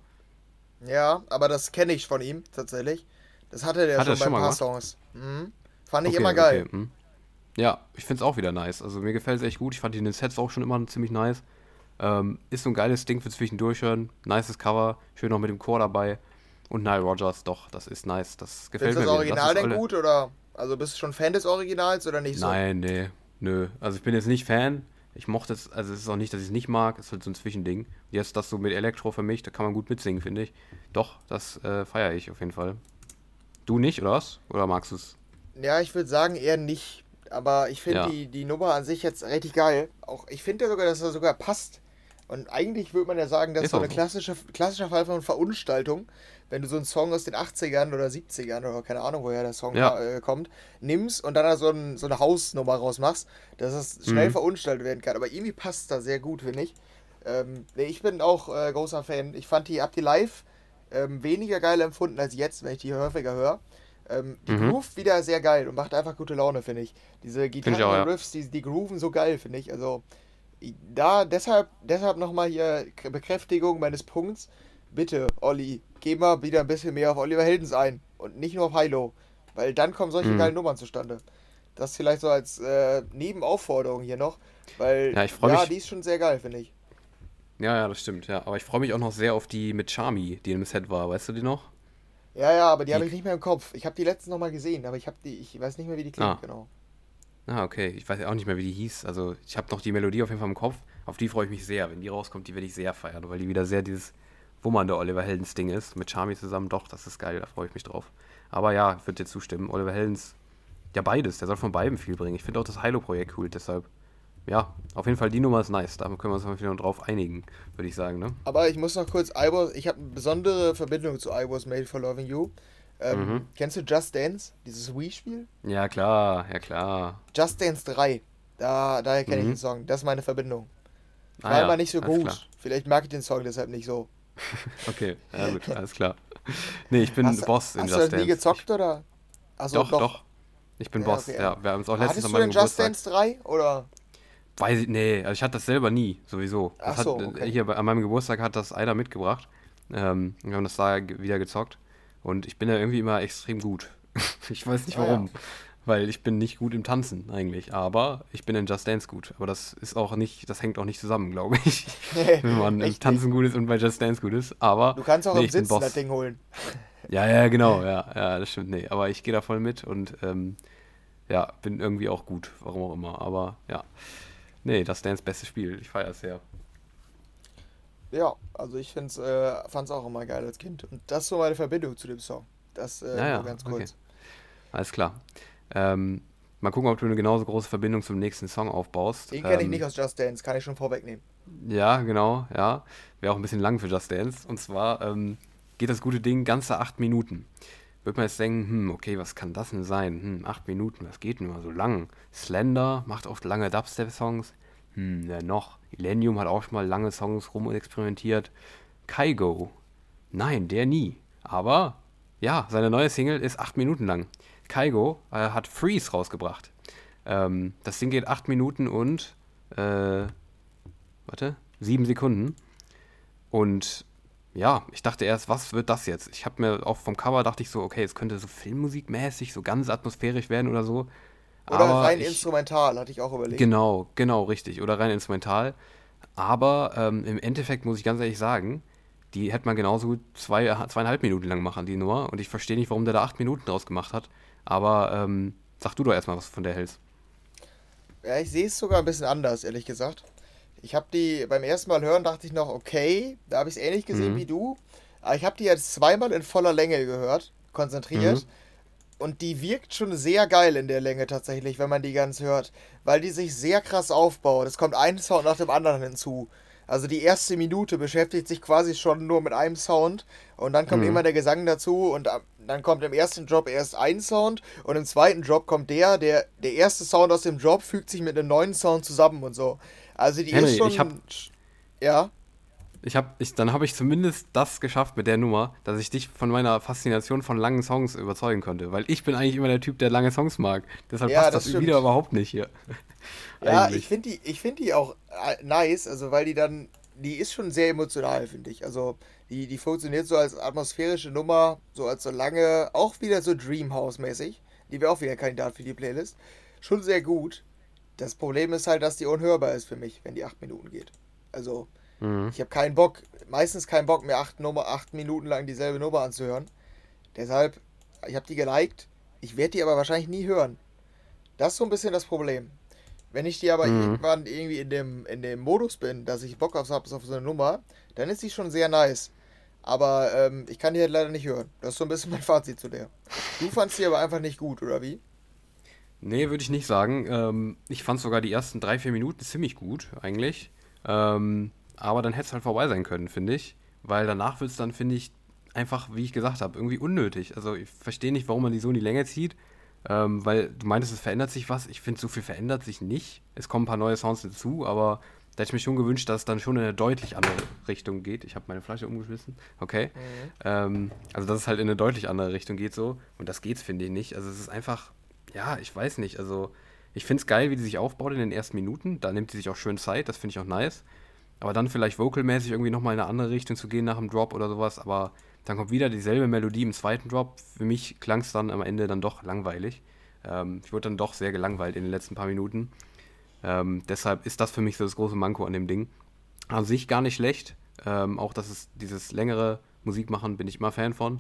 Ja, aber das kenne ich von ihm tatsächlich. Das hatte der Hat schon bei schon ein paar Songs. Mhm. Fand ich okay, immer geil. Okay, mhm. Ja, ich finde es auch wieder nice. Also mir gefällt es echt gut. Ich fand die in den Sets auch schon immer ziemlich nice. Ähm, ist so ein geiles Ding für zwischendurch hören. Nices Cover, schön noch mit dem Chor dabei. Und Nile Rodgers, doch, das ist nice, das gefällt mir. Ist das Original denn gut, oder? Also bist du schon Fan des Originals, oder nicht so? Nein, nee, nö. Also ich bin jetzt nicht Fan, ich mochte es, also es ist auch nicht, dass ich es nicht mag, es ist halt so ein Zwischending. Jetzt das so mit Elektro für mich, da kann man gut mitsingen, finde ich. Doch, das äh, feiere ich auf jeden Fall. Du nicht, oder was? Oder magst du es? Ja, ich würde sagen eher nicht, aber ich finde ja. die, die Nummer an sich jetzt richtig geil. Auch ich finde ja sogar, dass das sogar passt. Und eigentlich würde man ja sagen, das ist so ein klassischer, klassischer Fall von Verunstaltung, wenn du so einen Song aus den achtzigern oder siebzigern oder keine Ahnung, woher der Song ja. da, äh, kommt, nimmst und dann da so, ein, so eine Hausnummer rausmachst, dass das schnell mhm. verunstaltet werden kann. Aber irgendwie passt das sehr gut, finde ich. Ähm, nee, ich bin auch äh, großer Fan. Ich fand die, hab die live ähm, weniger geil empfunden als jetzt, wenn ich die häufiger höre. Ähm, die mhm. groove wieder sehr geil und macht einfach gute Laune, finde ich. Diese Gitarren-Riffs, ja. die, die grooven so geil, finde ich. Also... Da, deshalb, deshalb nochmal hier Bekräftigung meines Punkts. Bitte, Olli, geh mal wieder ein bisschen mehr auf Oliver Heldens ein und nicht nur auf Hilo, weil dann kommen solche mhm. geilen Nummern zustande. Das vielleicht so als äh, Nebenaufforderung hier noch, weil ja, ich freu ja mich. Die ist schon sehr geil, finde ich. Ja, ja, das stimmt, ja. Aber ich freue mich auch noch sehr auf die mit Charmy, die im Set war. Weißt du die noch? Ja, ja, aber die, die habe ich nicht mehr im Kopf. Ich habe die letzten nochmal gesehen, aber ich habe die, ich weiß nicht mehr, wie die klingt, ah. genau. Ah, okay. Ich weiß auch nicht mehr, wie die hieß. Also ich habe noch die Melodie auf jeden Fall im Kopf. Auf die freue ich mich sehr. Wenn die rauskommt, die werde ich sehr feiern, weil die wieder sehr dieses wummernde Oliver Heldens-Ding ist. Mit Charmy zusammen, doch, das ist geil, da freue ich mich drauf. Aber ja, ich würde dir zustimmen. Oliver Heldens, ja beides, der soll von beidem viel bringen. Ich finde auch das Hilo-Projekt cool, deshalb, ja, auf jeden Fall die Nummer ist nice. Da können wir uns auf jeden Fall drauf einigen, würde ich sagen, ne? Aber ich muss noch kurz, I was, ich habe eine besondere Verbindung zu I Was Made for Loving You. Ähm, mhm. Kennst du Just Dance, dieses Wii-Spiel? Ja, klar, ja, klar. Just Dance drei, da, daher kenne mhm. ich den Song, das ist meine Verbindung. Ich war ah, immer ja. nicht so alles gut, klar. Vielleicht mag ich den Song deshalb nicht so. Okay, ja, gut, alles klar. Nee, ich bin hast, Boss in Just Dance. Hast du nie gezockt, ich, oder? Achso, doch, doch, doch, ich bin ja, Boss, okay. ja, wir haben es auch letztes Mal bei meinem Geburtstag. Hattest du denn Just Dance drei, oder? Weiß ich, nee, also ich hatte das selber nie, sowieso. Das Achso, hat, okay. Hier, bei, an meinem Geburtstag hat das einer mitgebracht, ähm, wir haben das da wieder gezockt. Und ich bin ja irgendwie immer extrem gut. Ich weiß nicht warum. Ah, ja. Weil ich bin nicht gut im Tanzen eigentlich. Aber ich bin in Just Dance gut. Aber das ist auch nicht, das hängt auch nicht zusammen, glaube ich. Nee, wenn man im Tanzen nicht. gut ist und bei Just Dance gut ist. Aber du kannst auch nee, im Sitzen das Ding holen. Ja, ja, genau, ja, ja, das stimmt. Nee. Aber ich gehe da voll mit und ähm, ja, bin irgendwie auch gut, warum auch immer. Aber ja. Nee, Just Dance bestes Spiel. Ich feiere es sehr. Ja, also ich find's, äh, fand's auch immer geil als Kind. Und das ist so meine Verbindung zu dem Song. Das äh, naja, nur ganz kurz. Okay. Alles klar. Ähm, mal gucken, ob du eine genauso große Verbindung zum nächsten Song aufbaust. Den ähm, kenne ich nicht aus Just Dance, kann ich schon vorwegnehmen. Ja, genau, ja. Wäre auch ein bisschen lang für Just Dance. Und zwar ähm, geht das gute Ding ganze acht Minuten. Würde man jetzt denken, hm, okay, was kann das denn sein? Hm, acht Minuten, was geht denn immer so lang? Slender macht oft lange Dubstep-Songs. Hm, ja noch. Illenium hat auch schon mal lange Songs rumexperimentiert. Kygo. Nein, der nie. Aber, ja, seine neue Single ist acht Minuten lang. Kygo äh, hat Freeze rausgebracht. Ähm, das Ding geht acht Minuten und, äh, warte, sieben Sekunden. Und ja, ich dachte erst, was wird das jetzt? Ich habe mir auch vom Cover dachte ich so, okay, es könnte so filmmusikmäßig, so ganz atmosphärisch werden oder so. Oder aber rein ich, instrumental, hatte ich auch überlegt. Genau, genau, richtig. Oder rein instrumental. Aber ähm, im Endeffekt muss ich ganz ehrlich sagen, die hätte man genauso gut zwei, zweieinhalb Minuten lang machen, die Nummer. Und ich verstehe nicht, warum der da acht Minuten draus gemacht hat. Aber ähm, sag du doch erstmal, was du von der hältst. Ja, ich sehe es sogar ein bisschen anders, ehrlich gesagt. Ich habe die beim ersten Mal hören, dachte ich noch, okay, da habe ich es ähnlich gesehen mhm. wie du. Aber ich habe die jetzt zweimal in voller Länge gehört, konzentriert. Mhm. Und die wirkt schon sehr geil in der Länge tatsächlich, wenn man die ganz hört. Weil die sich sehr krass aufbaut. Es kommt ein Sound nach dem anderen hinzu. Also die erste Minute beschäftigt sich quasi schon nur mit einem Sound. Und dann kommt mhm. immer der Gesang dazu. Und dann kommt im ersten Drop erst ein Sound. Und im zweiten Drop kommt der. Der, der erste Sound aus dem Drop fügt sich mit einem neuen Sound zusammen und so. Also die Henry, ist schon... Ich hab, ja? Ich hab, ich, dann habe ich zumindest das geschafft mit der Nummer, dass ich dich von meiner Faszination von langen Songs überzeugen konnte. Weil ich bin eigentlich immer der Typ, der lange Songs mag. Deshalb ja, passt das, das wieder überhaupt nicht hier. Ja, ich finde die, ich find die auch nice, also weil die dann... Die ist schon sehr emotional, finde ich. Also die, die funktioniert so als atmosphärische Nummer, so als so lange, auch wieder so Dreamhouse-mäßig. Die wäre auch wieder Kandidat für die Playlist. Schon sehr gut. Das Problem ist halt, dass die unhörbar ist für mich, wenn die acht Minuten geht. Also, mhm. ich habe keinen Bock, meistens keinen Bock mehr, acht, Nummer, acht Minuten lang dieselbe Nummer anzuhören. Deshalb, ich habe die geliked, ich werde die aber wahrscheinlich nie hören. Das ist so ein bisschen das Problem. Wenn ich die aber mhm. irgendwann irgendwie in dem, in dem Modus bin, dass ich Bock auf, auf so eine Nummer, dann ist die schon sehr nice. Aber ähm, ich kann die halt leider nicht hören. Das ist so ein bisschen mein Fazit zu der. Du fandst die aber einfach nicht gut, oder wie? Nee, würde ich nicht sagen. Ähm, ich fand sogar die ersten drei, vier Minuten ziemlich gut, eigentlich. Ähm, aber dann hätte es halt vorbei sein können, finde ich. Weil danach wird es dann, finde ich, einfach, wie ich gesagt habe, irgendwie unnötig. Also ich verstehe nicht, warum man die so in die Länge zieht. Ähm, weil du meintest, es verändert sich was. Ich finde, so viel verändert sich nicht. Es kommen ein paar neue Sounds dazu, aber da hätte ich mich schon gewünscht, dass es dann schon in eine deutlich andere Richtung geht. Ich habe meine Flasche umgeschmissen. Okay. Mhm. Ähm, also dass es halt in eine deutlich andere Richtung geht so. Und das geht's, finde ich, nicht. Also es ist einfach... Ja, ich weiß nicht, also ich finde es geil, wie die sich aufbaut in den ersten Minuten, da nimmt die sich auch schön Zeit, das finde ich auch nice, aber dann vielleicht vocalmäßig irgendwie nochmal in eine andere Richtung zu gehen nach dem Drop oder sowas, aber dann kommt wieder dieselbe Melodie im zweiten Drop, für mich klang es dann am Ende dann doch langweilig, ähm, ich wurde dann doch sehr gelangweilt in den letzten paar Minuten, ähm, deshalb ist das für mich so das große Manko an dem Ding, an sich gar nicht schlecht, ähm, auch dass es dieses längere Musikmachen bin ich immer Fan von.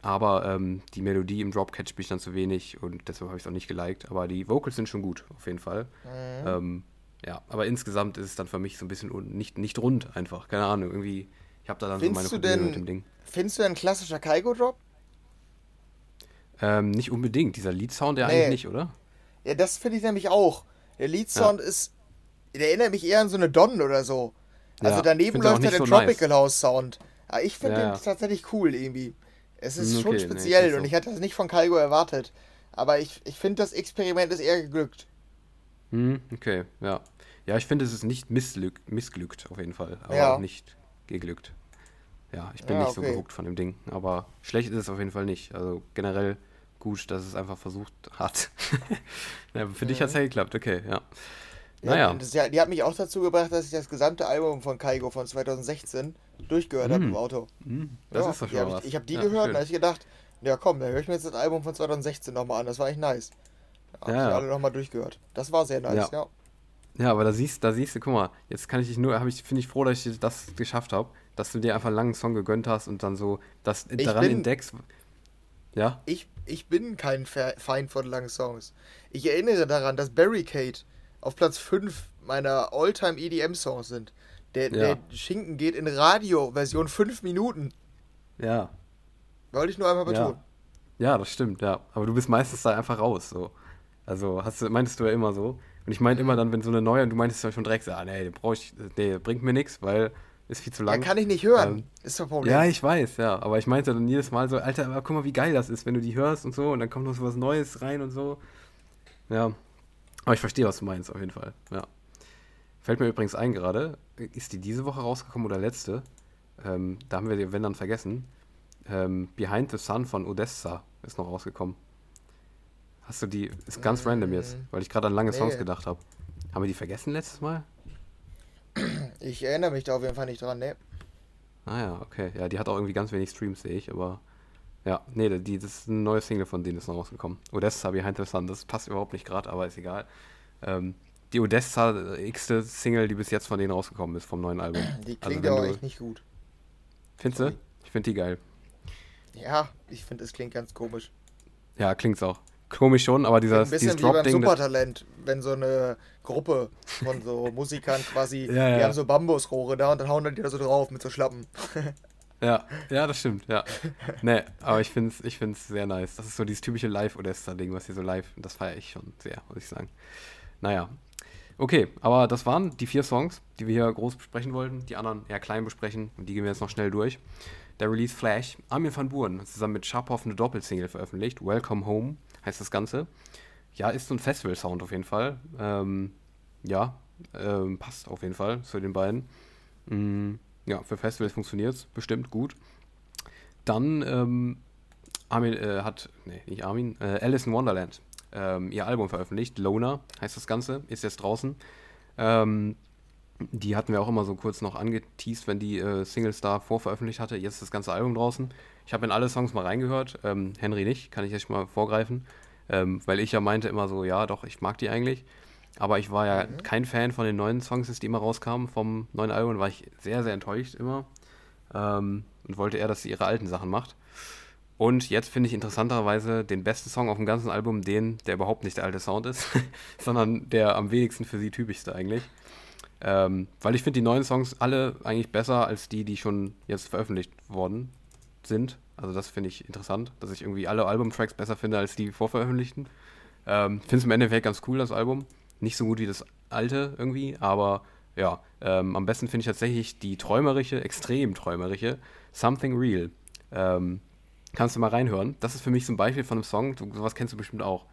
Aber ähm, die Melodie im Drop catcht mich dann zu wenig und deshalb habe ich es auch nicht geliked. Aber die Vocals sind schon gut, auf jeden Fall. Mhm. Ähm, ja, aber insgesamt ist es dann für mich so ein bisschen un- nicht, nicht rund einfach. Keine Ahnung, irgendwie, ich habe da dann findest so meine Probleme denn, mit dem Ding. Findest du denn ein klassischer Kygo-Drop? Ähm, nicht unbedingt. Dieser Lead-Sound, der nee. eigentlich nicht, oder? Ja, das finde ich nämlich auch. Der Lead-Sound ja. ist, der erinnert mich eher an so eine Don oder so. Also ja, daneben läuft ja der so Tropical nice. House-Sound. Aber ich finde ja. den tatsächlich cool irgendwie. Es ist okay, schon speziell nee, so. Und ich hatte das nicht von Kygo erwartet. Aber ich, ich finde, das Experiment ist eher geglückt. Hm, okay, ja. Ja, ich finde, es ist nicht misslück, missglückt auf jeden Fall, aber ja. auch nicht geglückt. Ja, ich bin ja, nicht okay. so gehuckt von dem Ding, aber schlecht ist es auf jeden Fall nicht. Also generell gut, dass es einfach versucht hat. ja, für mhm. dich hat es ja geklappt, okay, ja. Naja. Ja, das, die hat mich auch dazu gebracht, dass ich das gesamte Album von Kygo von zwanzig sechzehn durchgehört mm. habe im Auto. Mm. Das ja, ist doch schon hab was. Ich, ich habe die ja, gehört schön. Und habe ich gedacht, ja komm, dann höre ich mir jetzt das Album von zwanzig sechzehn nochmal an, das war echt nice. Da ja, habe ich ja. alle nochmal durchgehört. Das war sehr nice, ja. Ja, ja aber da siehst, da siehst du, guck mal, jetzt kann ich dich nur, hab ich, finde ich froh, dass ich das geschafft habe, dass du dir einfach einen langen Song gegönnt hast und dann so das ich daran bin, entdeckst. Ja? Ich, ich bin kein Feind von langen Songs. Ich erinnere daran, dass Barricade auf Platz fünf meiner All-Time E D M-Songs sind. Der, ja. der Schinken geht in Radio-Version fünf Minuten. Ja. Wollte ich nur einmal betonen. Ja. ja, das stimmt, ja. Aber du bist meistens da einfach raus, so. Also, hast du, meintest du ja immer so. Und ich meinte mhm. immer dann, wenn so eine neue, und du meintest ja schon direkt, ah, nee, brauch ich, nee, bringt mir nichts, weil ist viel zu lang. Ja, kann ich nicht hören, ähm, ist das Problem. Ja, ich weiß, ja, aber ich meinte dann jedes Mal so, Alter, aber guck mal, wie geil das ist, wenn du die hörst und so und dann kommt noch so was Neues rein und so. Ja, aber ich verstehe, was du meinst, auf jeden Fall, ja. Fällt mir übrigens ein gerade, ist die diese Woche rausgekommen oder letzte? Ähm, da haben wir den, wenn dann, vergessen. Ähm, Behind the Sun von Odessa ist noch rausgekommen. Hast du die, ist ganz mm. random jetzt, weil ich gerade an lange nee. Songs gedacht habe. Haben wir die vergessen letztes Mal? Ich erinnere mich da auf jeden Fall nicht dran, ne. Ah ja, okay. Ja, die hat auch irgendwie ganz wenig Streams, sehe ich, aber ja, nee, die, das ist eine neue Single von denen, ist noch rausgekommen. Odessa, Behind the Sun, das passt überhaupt nicht gerade, aber ist egal. Ähm, die Odessa x-te Single, die bis jetzt von denen rausgekommen ist, vom neuen Album. Die klingt also, aber du, echt nicht gut. Findest du? Ich finde die geil. Ja, ich finde, es klingt ganz komisch. Ja, klingt's auch. Komisch schon, aber dieser Drop-Ding... Ein bisschen wie beim Supertalent, wenn so eine Gruppe von so Musikern quasi, ja, ja. die haben so Bambusrohre da und dann hauen dann die da so drauf mit so Schlappen. ja, ja, das stimmt, ja. Nee, aber ich finde es ich find's sehr nice. Das ist so dieses typische Live-Odessa-Ding, was hier so live... Das feiere ich schon sehr, muss ich sagen. Naja, okay, aber das waren die vier Songs, die wir hier groß besprechen wollten, die anderen eher klein besprechen und die gehen wir jetzt noch schnell durch. Der Release Flash, Armin van Buuren hat zusammen mit Schapow eine Doppelsingle veröffentlicht, Welcome Home heißt das Ganze. Ja, ist so ein Festival-Sound auf jeden Fall. Ähm, ja, ähm, passt auf jeden Fall zu den beiden. Mhm, ja, für Festivals funktioniert es bestimmt gut. Dann ähm, Armin äh, hat, nee, nicht Armin, äh, Alice in Wonderland ähm, ihr Album veröffentlicht, Loner heißt das Ganze, ist jetzt draußen. Ähm, Die hatten wir auch immer so kurz noch angeteased, wenn die äh, Singles da vorveröffentlicht hatte. Jetzt ist das ganze Album draußen. Ich habe in alle Songs mal reingehört. Ähm, Henry nicht, kann ich jetzt mal vorgreifen. Ähm, weil ich ja meinte immer so, ja doch, ich mag die eigentlich. Aber ich war ja mhm. kein Fan von den neuen Songs, die immer rauskamen vom neuen Album. War ich sehr, sehr enttäuscht immer. Ähm, und wollte eher, dass sie ihre alten Sachen macht. Und jetzt finde ich interessanterweise den besten Song auf dem ganzen Album, den, der überhaupt nicht der alte Sound ist, sondern der am wenigsten für sie typischste eigentlich. Ähm, weil ich finde die neuen Songs alle eigentlich besser als die, die schon jetzt veröffentlicht worden sind. Also das finde ich interessant, dass ich irgendwie alle Albumtracks besser finde als die vorveröffentlichten. Ähm, finde es im Endeffekt ganz cool, das Album. Nicht so gut wie das alte irgendwie, aber ja, ähm, am besten finde ich tatsächlich die träumerische, extrem träumerische Something Real. Ähm, kannst du mal reinhören. Das ist für mich so ein Beispiel von einem Song, du, sowas kennst du bestimmt auch.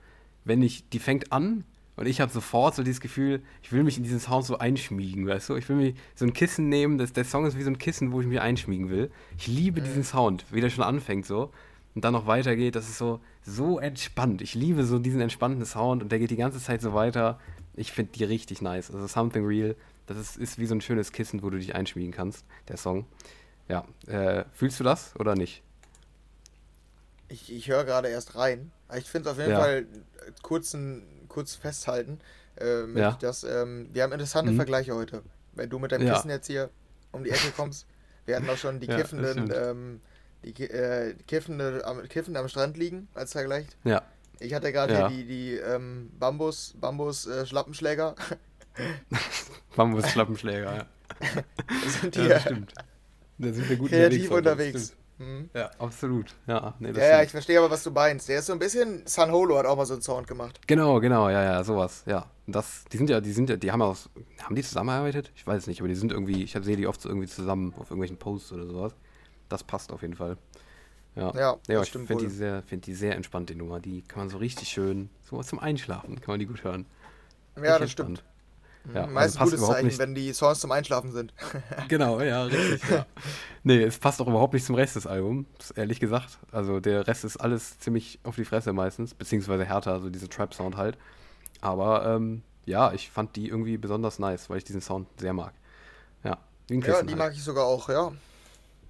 Wenn ich, die fängt an, und ich habe sofort so dieses Gefühl, ich will mich in diesen Sound so einschmiegen, weißt du? Ich will mir so ein Kissen nehmen, das, der Song ist wie so ein Kissen, wo ich mich einschmiegen will. Ich liebe diesen Sound, wie der schon anfängt so und dann noch weitergeht, das ist so, so entspannt. Ich liebe so diesen entspannten Sound und der geht die ganze Zeit so weiter. Ich finde die richtig nice. Also Something Real, das ist, ist wie so ein schönes Kissen, wo du dich einschmiegen kannst, der Song. Ja, äh, fühlst du das oder nicht? Ich, ich höre gerade erst rein. Ich finde es auf jeden ja. Fall kurzen kurz festhalten, äh, mit ja. dass, ähm, wir haben interessante mhm. Vergleiche heute. Wenn du mit deinem ja. Kissen jetzt hier um die Ecke kommst, wir hatten auch schon die ja, Kiffenden ähm, die äh, Kiffende am, Kiffende am Strand liegen als Vergleich. Ja. Ich hatte gerade ja. die, die ähm, Bambus, Bambus äh, Schlappenschläger. Bambus Schlappenschläger, ja. sind die, ja, das stimmt. Da sind wir gut kreativ unterwegs. unterwegs. Mhm. Ja, absolut. Ja, nee, das ja, ja, ich verstehe aber, was du meinst. Der ist so ein bisschen, San Holo hat auch mal so einen Sound gemacht. Genau, genau, ja, ja, sowas, ja. Das, die sind ja, die sind ja, die haben ja auch, haben die zusammengearbeitet? Ich weiß es nicht, aber die sind irgendwie, ich sehe die oft so irgendwie zusammen auf irgendwelchen Posts oder sowas. Das passt auf jeden Fall. Ja, ja, ja, ich finde die sehr, finde die sehr entspannt, die Nummer. Die kann man so richtig schön, so zum Einschlafen kann man die gut hören. Ja, das stimmt. Ja, meistens also gutes Zeichen, nicht. Wenn die Songs zum Einschlafen sind. Genau, ja, richtig. Ja. Nee, es passt auch überhaupt nicht zum Rest des Albums, ehrlich gesagt. Also der Rest ist alles ziemlich auf die Fresse meistens, beziehungsweise härter, also diese Trap-Sound halt. Aber ähm, ja, ich fand die irgendwie besonders nice, weil ich diesen Sound sehr mag. Ja, ja die halt. mag ich sogar auch, ja.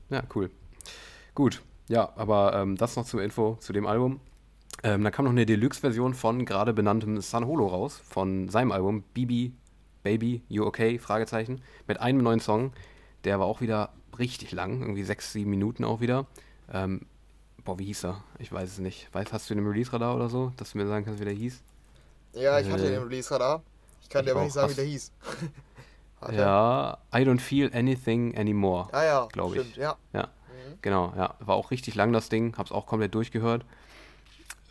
Ja, cool. Gut, ja, aber ähm, das noch zur Info zu dem Album. Ähm, dann kam noch eine Deluxe-Version von gerade benanntem San Holo raus, von seinem Album B B Baby, You Okay? Fragezeichen. Mit einem neuen Song. Der war auch wieder richtig lang. Irgendwie sechs, sieben Minuten auch wieder. Ähm, boah, wie hieß er? Ich weiß es nicht. Weißt, hast du den im Release-Radar oder so? Dass du mir sagen kannst, wie der hieß? Ja, ich äh, hatte den im Release-Radar. Ich kann ich dir aber nicht sagen, hast... wie der hieß. Ja, I Don't Feel Anything Anymore. Ah ja, glaube ich. Ja. Ja. Mhm. Genau, ja. War auch richtig lang, das Ding. Hab's auch komplett durchgehört.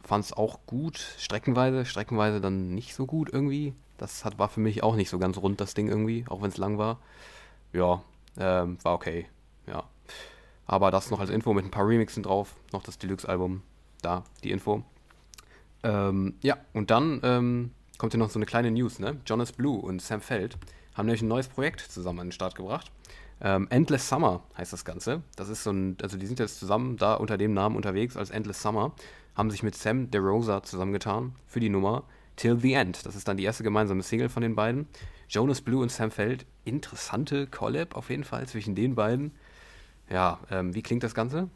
Fand's auch gut. Streckenweise. Streckenweise dann nicht so gut irgendwie. Das hat, war für mich auch nicht so ganz rund, das Ding irgendwie, auch wenn es lang war. Ja, Ähm, war okay, ja. Aber das noch als Info mit ein paar Remixen drauf. Noch das Deluxe-Album, da die Info. Ähm, ja, und dann ähm, kommt hier noch so eine kleine News, ne? Jonas Blue und Sam Feld haben nämlich ein neues Projekt zusammen an den Start gebracht. Ähm, Endless Summer heißt das Ganze. Das ist so ein, also die sind jetzt zusammen da unter dem Namen unterwegs als Endless Summer. Haben sich mit Sam DeRosa zusammengetan für die Nummer Till the End. Das ist dann die erste gemeinsame Single von den beiden. Jonas Blue und Sam Feld. Interessante Collab auf jeden Fall zwischen den beiden. Ja, ähm, wie klingt das Ganze?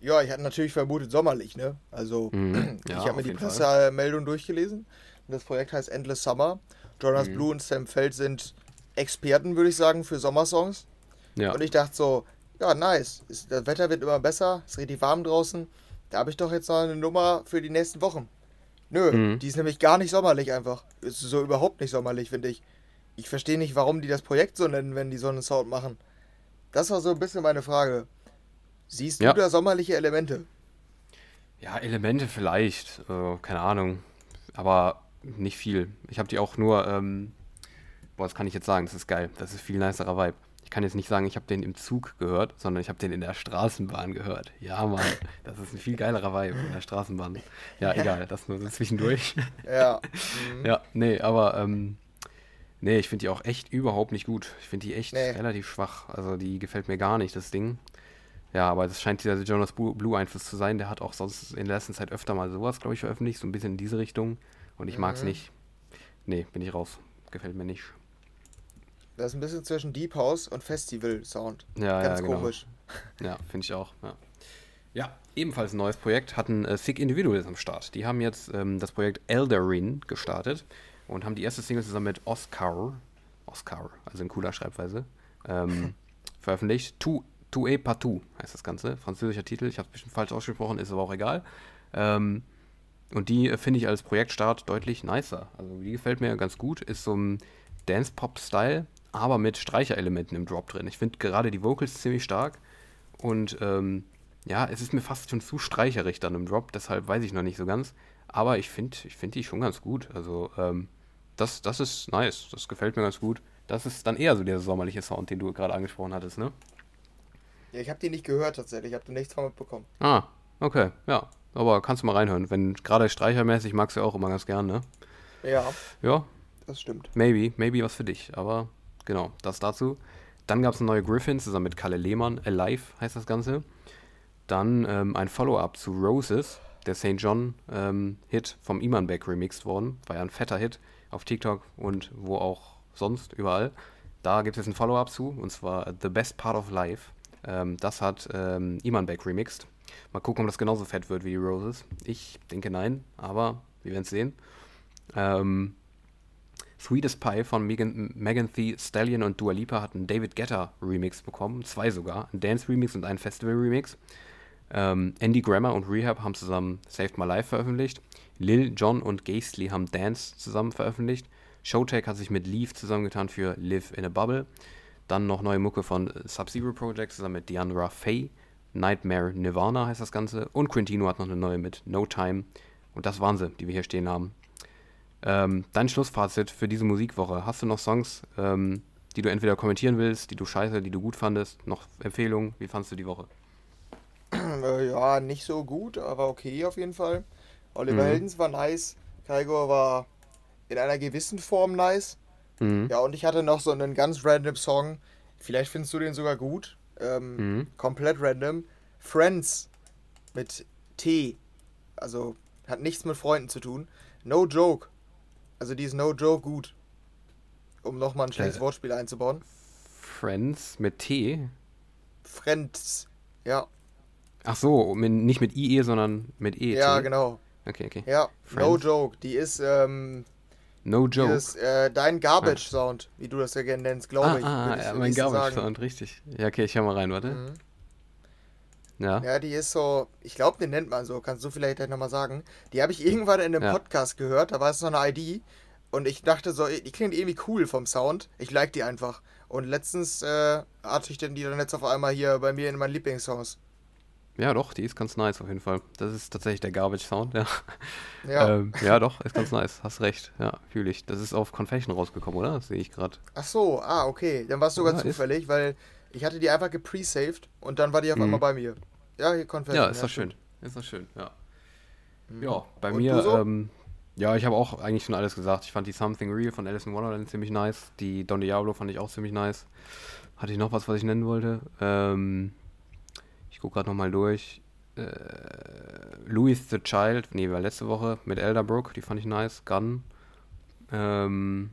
Ja, ich hatte natürlich vermutet sommerlich, ne? Also, mm, ich ja, habe mir die Pressemeldung durchgelesen. Das Projekt heißt Endless Summer. Jonas mm. Blue und Sam Feld sind Experten, würde ich sagen, für Sommersongs. Ja. Und ich dachte so, ja, nice. Das Wetter wird immer besser, es ist richtig warm draußen. Da habe ich doch jetzt noch eine Nummer für die nächsten Wochen. Nö, mhm. die ist nämlich gar nicht sommerlich einfach. Ist so überhaupt nicht sommerlich, finde ich. Ich verstehe nicht, warum die das Projekt so nennen, wenn die so einen Sound machen. Das war so ein bisschen meine Frage. Siehst ja. du da sommerliche Elemente? Ja, Elemente vielleicht. Äh, keine Ahnung. Aber nicht viel. Ich habe die auch nur... Ähm, boah, das kann ich jetzt sagen. Das ist geil. Das ist viel nicerer Vibe. Ich kann jetzt nicht sagen, ich habe den im Zug gehört, sondern ich habe den in der Straßenbahn gehört. Ja, Mann, das ist ein viel geilerer Vibe in der Straßenbahn. Ja, egal, das nur so zwischendurch. Ja. Mhm. Ja, nee, aber ähm, nee, ich finde die auch echt überhaupt nicht gut. Ich finde die echt nee. relativ schwach. Also die gefällt mir gar nicht, das Ding. Ja, aber das scheint dieser Jonas Blue-Einfluss zu sein. Der hat auch sonst in der letzten Zeit öfter mal sowas, glaube ich, veröffentlicht. So ein bisschen in diese Richtung. Und ich mhm. mag's nicht. Nee, bin ich raus. Gefällt mir nicht. Das ist ein bisschen zwischen Deep House und Festival-Sound. Ja, ganz ja, genau. komisch. Ja, finde ich auch. Ja. ja, ebenfalls ein neues Projekt, hatten äh, Sick Individuals am Start. Die haben jetzt ähm, das Projekt Eldarin gestartet und haben die erste Single zusammen mit Oscar, Oscar, also in cooler Schreibweise, ähm, veröffentlicht. Tu, tu et partout heißt das Ganze. Französischer Titel, ich habe es bestimmt falsch ausgesprochen, ist aber auch egal. Ähm, und die äh, finde ich als Projektstart deutlich nicer. Also die gefällt mir ganz gut, ist so ein Dance-Pop-Style, aber mit Streicherelementen im Drop drin. Ich finde gerade die Vocals ziemlich stark und ähm, ja, es ist mir fast schon zu streicherig dann im Drop, deshalb weiß ich noch nicht so ganz, aber ich finde ich find die schon ganz gut, also ähm, das, das ist nice, das gefällt mir ganz gut. Das ist dann eher so der sommerliche Sound, den du gerade angesprochen hattest, ne? Ja, ich habe die nicht gehört tatsächlich, ich habe da nichts von mitbekommen. Ah, okay, ja, aber kannst du mal reinhören, wenn gerade streichermäßig magst du ja auch immer ganz gern, ne? Ja. Ja. Das stimmt. Maybe, maybe was für dich, aber... Genau, das dazu. Dann gab es eine neue Griffin zusammen mit Kalle Lehmann. Alive heißt das Ganze. Dann ähm, ein Follow-up zu Roses, der Saint John-Hit ähm, vom Imanbeck remixed worden. War ja ein fetter Hit auf TikTok und wo auch sonst, überall. Da gibt es jetzt ein Follow-up zu, und zwar The Best Part of Life. Ähm, das hat ähm, Imanbeck remixed. Mal gucken, ob das genauso fett wird wie die Roses. Ich denke nein, aber wir werden es sehen. Ähm... Sweetest Pie von Megan, Megan Thee Stallion und Dua Lipa hat einen David Guetta Remix bekommen, zwei sogar, einen Dance Remix und einen Festival Remix. Ähm, Andy Grammer und Rehab haben zusammen Saved My Life veröffentlicht, Lil Jon und Gaisley haben Dance zusammen veröffentlicht, Showtech hat sich mit Leaf zusammengetan für Live in a Bubble, dann noch neue Mucke von Sub-Zero Project zusammen mit Deandra Faye, Nightmare Nirvana heißt das Ganze und Quintino hat noch eine neue mit No Time und das waren sie, die wir hier stehen haben. Ähm, dein Schlussfazit für diese Musikwoche. Hast du noch Songs, ähm, die du entweder kommentieren willst, die du scheiße, die du gut fandest, noch Empfehlungen? Wie fandst du die Woche? Ja, nicht so gut, aber okay auf jeden Fall. Oliver mhm. Heldens war nice, Kygo war in einer gewissen Form nice. Mhm. Ja, und ich hatte noch so einen ganz random Song, vielleicht findest du den sogar gut, ähm, mhm. komplett random. Friends mit T, also hat nichts mit Freunden zu tun. No joke. Also die ist no joke gut. Um nochmal ein schlechtes äh, Wortspiel einzubauen. Friends mit T? Friends, ja. Ach so, mit, nicht mit I E, sondern mit E. Ja, genau. Okay, okay. Ja, Friends. No joke. Die ist, ähm... No joke. Die ist äh, dein Garbage-Sound, ah. wie du das ja gerne nennst, glaube ah, ich. Ah, ja, mein Garbage-Sound, richtig. Ja, okay, ich hör mal rein, warte. Mhm. Ja. ja, die ist so, ich glaube, den nennt man so, kannst du vielleicht gleich nochmal sagen. Die habe ich irgendwann in einem ja. Podcast gehört, da war es noch eine I D und ich dachte so, die klingt irgendwie cool vom Sound, ich like die einfach. Und letztens äh, hatte ich denn die dann jetzt auf einmal hier bei mir in meinen Lieblingssongs. Ja, doch, die ist ganz nice auf jeden Fall. Das ist tatsächlich der Garbage-Sound, ja. Ja. ähm, ja, doch, ist ganz nice, hast recht. Ja, fühle ich. Das ist auf Confession rausgekommen, oder? Das sehe ich gerade. Ach so, ah, okay. Dann war es sogar ja, zufällig, ist... weil ich hatte die einfach gepresaved und dann war die auf mhm. einmal bei mir. Ja, hier Confession. Ja, ist ja, doch schön. schön. Ist doch schön, ja. Mhm. Ja, bei und mir, so? ähm, ja, ich habe auch eigentlich schon alles gesagt. Ich fand die Something Real von Alice in Wonderland ziemlich nice. Die Don Diablo fand ich auch ziemlich nice. Hatte ich noch was, was ich nennen wollte? Ähm... Ich gucke gerade nochmal durch. Äh, Louis the Child, nee, war letzte Woche mit Elderbrook, die fand ich nice. Gun. Ähm,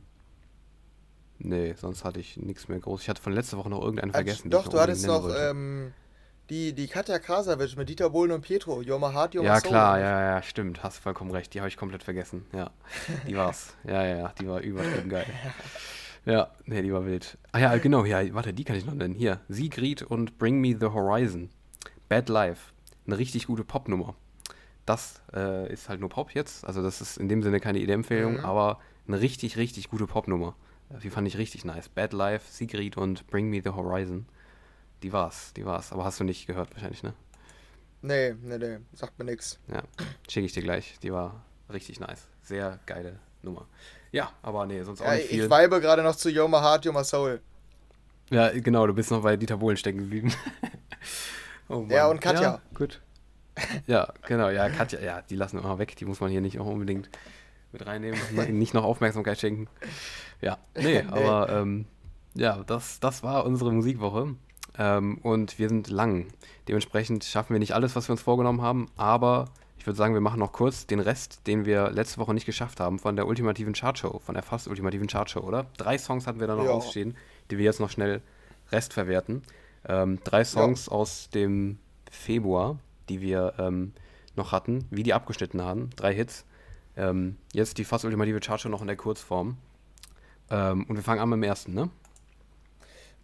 nee, sonst hatte ich nichts mehr groß. Ich hatte von letzter Woche noch irgendeinen vergessen. Doch, du hattest noch ähm, die, die Katja Krasavic mit Dieter Bohlen und Pietro. You're my heart, you're my soul. Ja, klar, ja, ja, stimmt. Hast vollkommen recht. Die habe ich komplett vergessen. Ja, die war's. Ja, ja, ja, die war übertrieben geil. Ja, nee, die war wild. Ah ja, genau, ja, warte, die kann ich noch nennen. Hier, Sigrid und Bring Me the Horizon. Bad Life, eine richtig gute Popnummer. Das äh, ist halt nur Pop jetzt, also das ist in dem Sinne keine E D M-Empfehlung, mhm. aber eine richtig, richtig gute Popnummer. Die fand ich richtig nice. Bad Life, Sigrid und Bring Me the Horizon. Die war's, die war's. Aber hast du nicht gehört wahrscheinlich, ne? Nee, nee, nee, sagt mir nix. Ja, schicke ich dir gleich. Die war richtig nice. Sehr geile Nummer. Ja, aber nee, sonst auch ja, nicht viel. Ich weibe gerade noch zu Yo My Heart, Yo My Soul. Ja, genau, du bist noch bei Dieter Bohlen stecken geblieben. Oh ja, und Katja. Ja, gut. Ja, genau, ja, Katja, ja, die lassen wir immer weg, die muss man hier nicht auch unbedingt mit reinnehmen, nicht noch Aufmerksamkeit schenken. Ja, nee, aber ähm, ja, das, das war unsere Musikwoche ähm, und wir sind lang. Dementsprechend schaffen wir nicht alles, was wir uns vorgenommen haben, aber ich würde sagen, wir machen noch kurz den Rest, den wir letzte Woche nicht geschafft haben, von der ultimativen Chartshow, von der fast ultimativen Chartshow, oder? Drei Songs hatten wir da noch ja. ausstehen, die wir jetzt noch schnell restverwerten. Ähm, drei Songs ja. aus dem Februar, die wir ähm, noch hatten, wie die abgeschnitten haben, drei Hits. Ähm, jetzt die fast ultimative Chartshow noch in der Kurzform. Ähm, und wir fangen an mit dem ersten, ne?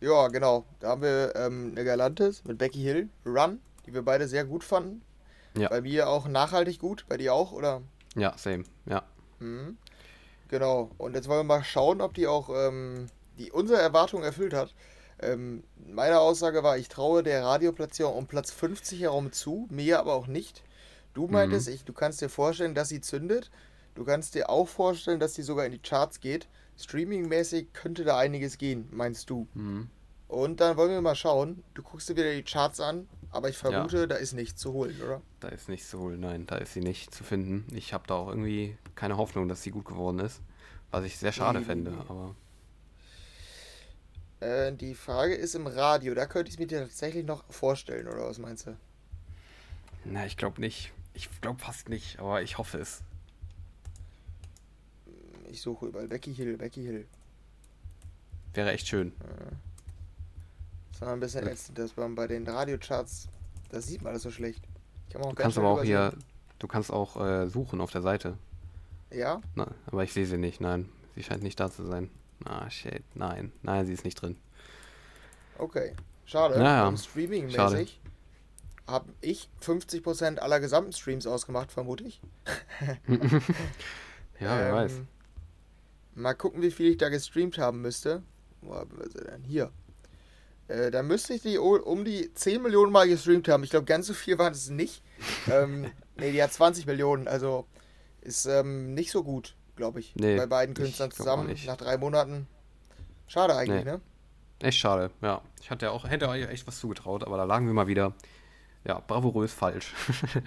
Ja, genau. Da haben wir ähm, eine Galantis mit Becky Hill, Run, die wir beide sehr gut fanden. Ja. Bei mir auch nachhaltig gut, bei dir auch, oder? Ja, same, ja. Mhm. Genau, und jetzt wollen wir mal schauen, ob die auch ähm, die unsere Erwartungen erfüllt hat. Ähm, meine Aussage war, ich traue der Radioplatzierung um Platz fünfzig herum zu, mir aber auch nicht. Du meintest, mhm. ich, du kannst dir vorstellen, dass sie zündet. Du kannst dir auch vorstellen, dass sie sogar in die Charts geht. Streamingmäßig könnte da einiges gehen, meinst du. Mhm. Und dann wollen wir mal schauen. Du guckst dir wieder die Charts an, aber ich vermute, ja. da ist nichts zu holen, oder? Da ist nichts zu holen, nein, da ist sie nicht zu finden. Ich habe da auch irgendwie keine Hoffnung, dass sie gut geworden ist, was ich sehr schade nee, fände, nee. aber... Äh, die Frage ist im Radio, da könnte ich es mir dir tatsächlich noch vorstellen, oder was meinst du? Na, ich glaube nicht. Ich glaube fast nicht, aber ich hoffe es. Ich suche überall Becky Hill, Becky Hill. Wäre echt schön. Ja. Das war ein bisschen ja. ätzend, dass man bei den Radiocharts, das sieht man alles so schlecht. Ich kann auch du kannst aber auch hier, du kannst auch äh, suchen auf der Seite. Ja? Na, aber ich sehe sie nicht, nein. Sie scheint nicht da zu sein. Ah, shit, nein. Nein, sie ist nicht drin. Okay, schade. Naja, Streaming-mäßig habe ich fünfzig Prozent aller gesamten Streams ausgemacht, vermute ich. ja, wer ähm, weiß. Mal gucken, wie viel ich da gestreamt haben müsste. Wo haben wir sie denn? Hier. Äh, da müsste ich die um die zehn Millionen Mal gestreamt haben. Ich glaube, ganz so viel war das nicht. ähm, nee, die hat zwanzig Millionen. Also ist ähm, nicht so gut. Glaube ich, nee, bei beiden Künstlern zusammen, nach drei Monaten. Schade eigentlich, nee. ne? Echt schade, ja. Ich hatte ja auch, hätte euch echt was zugetraut, aber da lagen wir mal wieder, ja, bravourös falsch.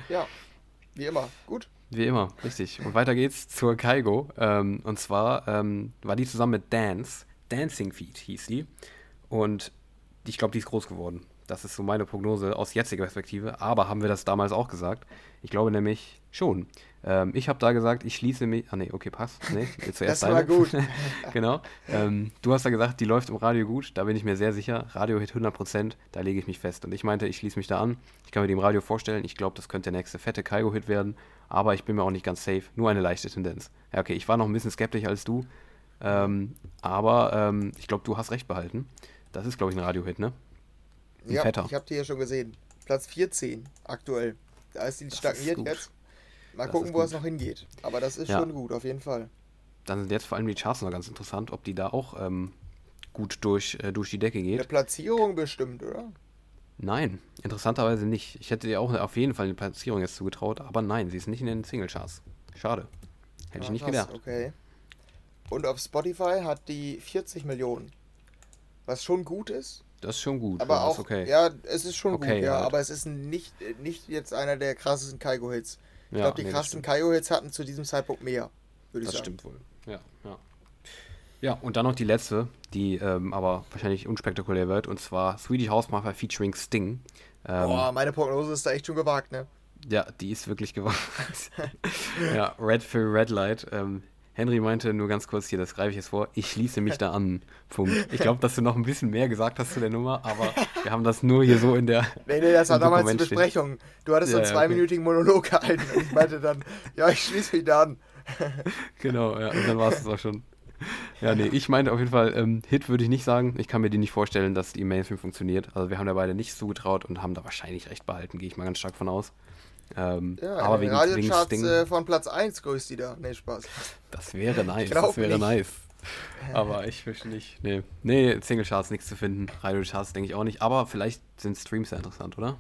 Ja, wie immer, gut. Wie immer, richtig. Und weiter geht's zur Kygo. Ähm, und zwar ähm, war die zusammen mit Dance, Dancing Feet hieß die. Und ich glaube, die ist groß geworden. Das ist so meine Prognose aus jetziger Perspektive. Aber haben wir das damals auch gesagt? Ich glaube nämlich schon. Ähm, ich habe da gesagt, ich schließe mich... Ah, nee, okay, passt. Nee, zuerst das war eine. Gut. Genau. Ähm, du hast da gesagt, die läuft im Radio gut. Da bin ich mir sehr sicher. Radio-Hit hundert Prozent, da lege ich mich fest. Und ich meinte, ich schließe mich da an. Ich kann mir die im Radio vorstellen. Ich glaube, das könnte der nächste fette Kygo-Hit werden. Aber ich bin mir auch nicht ganz safe. Nur eine leichte Tendenz. Ja, okay, ich war noch ein bisschen skeptischer als du. Ähm, aber ähm, ich glaube, du hast recht behalten. Das ist, glaube ich, ein Radio-Hit, ne? Ein ja, fetter. Ich habe die ja schon gesehen. Platz vierzehn aktuell. Da ist die das stagniert ist jetzt. Mal das gucken, wo es noch hingeht. Aber das ist ja. schon gut, auf jeden Fall. Dann sind jetzt vor allem die Charts noch ganz interessant, ob die da auch ähm, gut durch, äh, durch die Decke geht. Eine Platzierung bestimmt, oder? Nein, interessanterweise nicht. Ich hätte dir auch auf jeden Fall eine Platzierung jetzt zugetraut, aber nein, sie ist nicht in den Singlecharts. Schade. Hätte ja, ich nicht gedacht. Okay. Und auf Spotify hat die vierzig Millionen. Was schon gut ist. Das ist schon gut. Aber ja, auch, ist okay. Ja, es ist schon okay, gut, ja, halt. Aber es ist nicht, nicht jetzt einer der krassesten Kygo-Hits. Ich ja, glaube, die nee, krassesten Kygo-Hits hatten zu diesem Zeitpunkt mehr, würde ich das sagen. Das stimmt wohl. Ja, ja. Ja, und dann noch die letzte, die ähm, aber wahrscheinlich unspektakulär wird, und zwar Swedish House Mafia featuring Sting. Ähm, Boah, meine Prognose ist da echt schon gewagt, ne? Ja, die ist wirklich gewagt. Ja, Red für Red Light. Ähm, Henry meinte nur ganz kurz hier, das greife ich jetzt vor, ich schließe mich da an. Punkt. Ich glaube, dass du noch ein bisschen mehr gesagt hast zu der Nummer, aber wir haben das nur hier so in der... Nee, nee, das war damals die Besprechung. Du hattest ja, so einen zweiminütigen okay. Monolog gehalten und ich meinte dann, ja, ich schließe mich da an. Genau, ja, und dann war es das auch schon. Ja, nee, ich meinte auf jeden Fall, ähm, Hit würde ich nicht sagen. Ich kann mir die nicht vorstellen, dass die im Mainstream funktioniert. Also wir haben da beide nichts zugetraut und haben da wahrscheinlich recht behalten, gehe ich mal ganz stark von aus. Ähm, ja, aber wegen Radiocharts äh, von Platz eins grüßt die da. Nee, Spaß. Das wäre nice, das wäre nicht. nice. Aber ich wüsste nicht. Nee, nee Singlecharts nichts zu finden. Radiocharts denke ich auch nicht. Aber vielleicht sind Streams ja interessant, oder?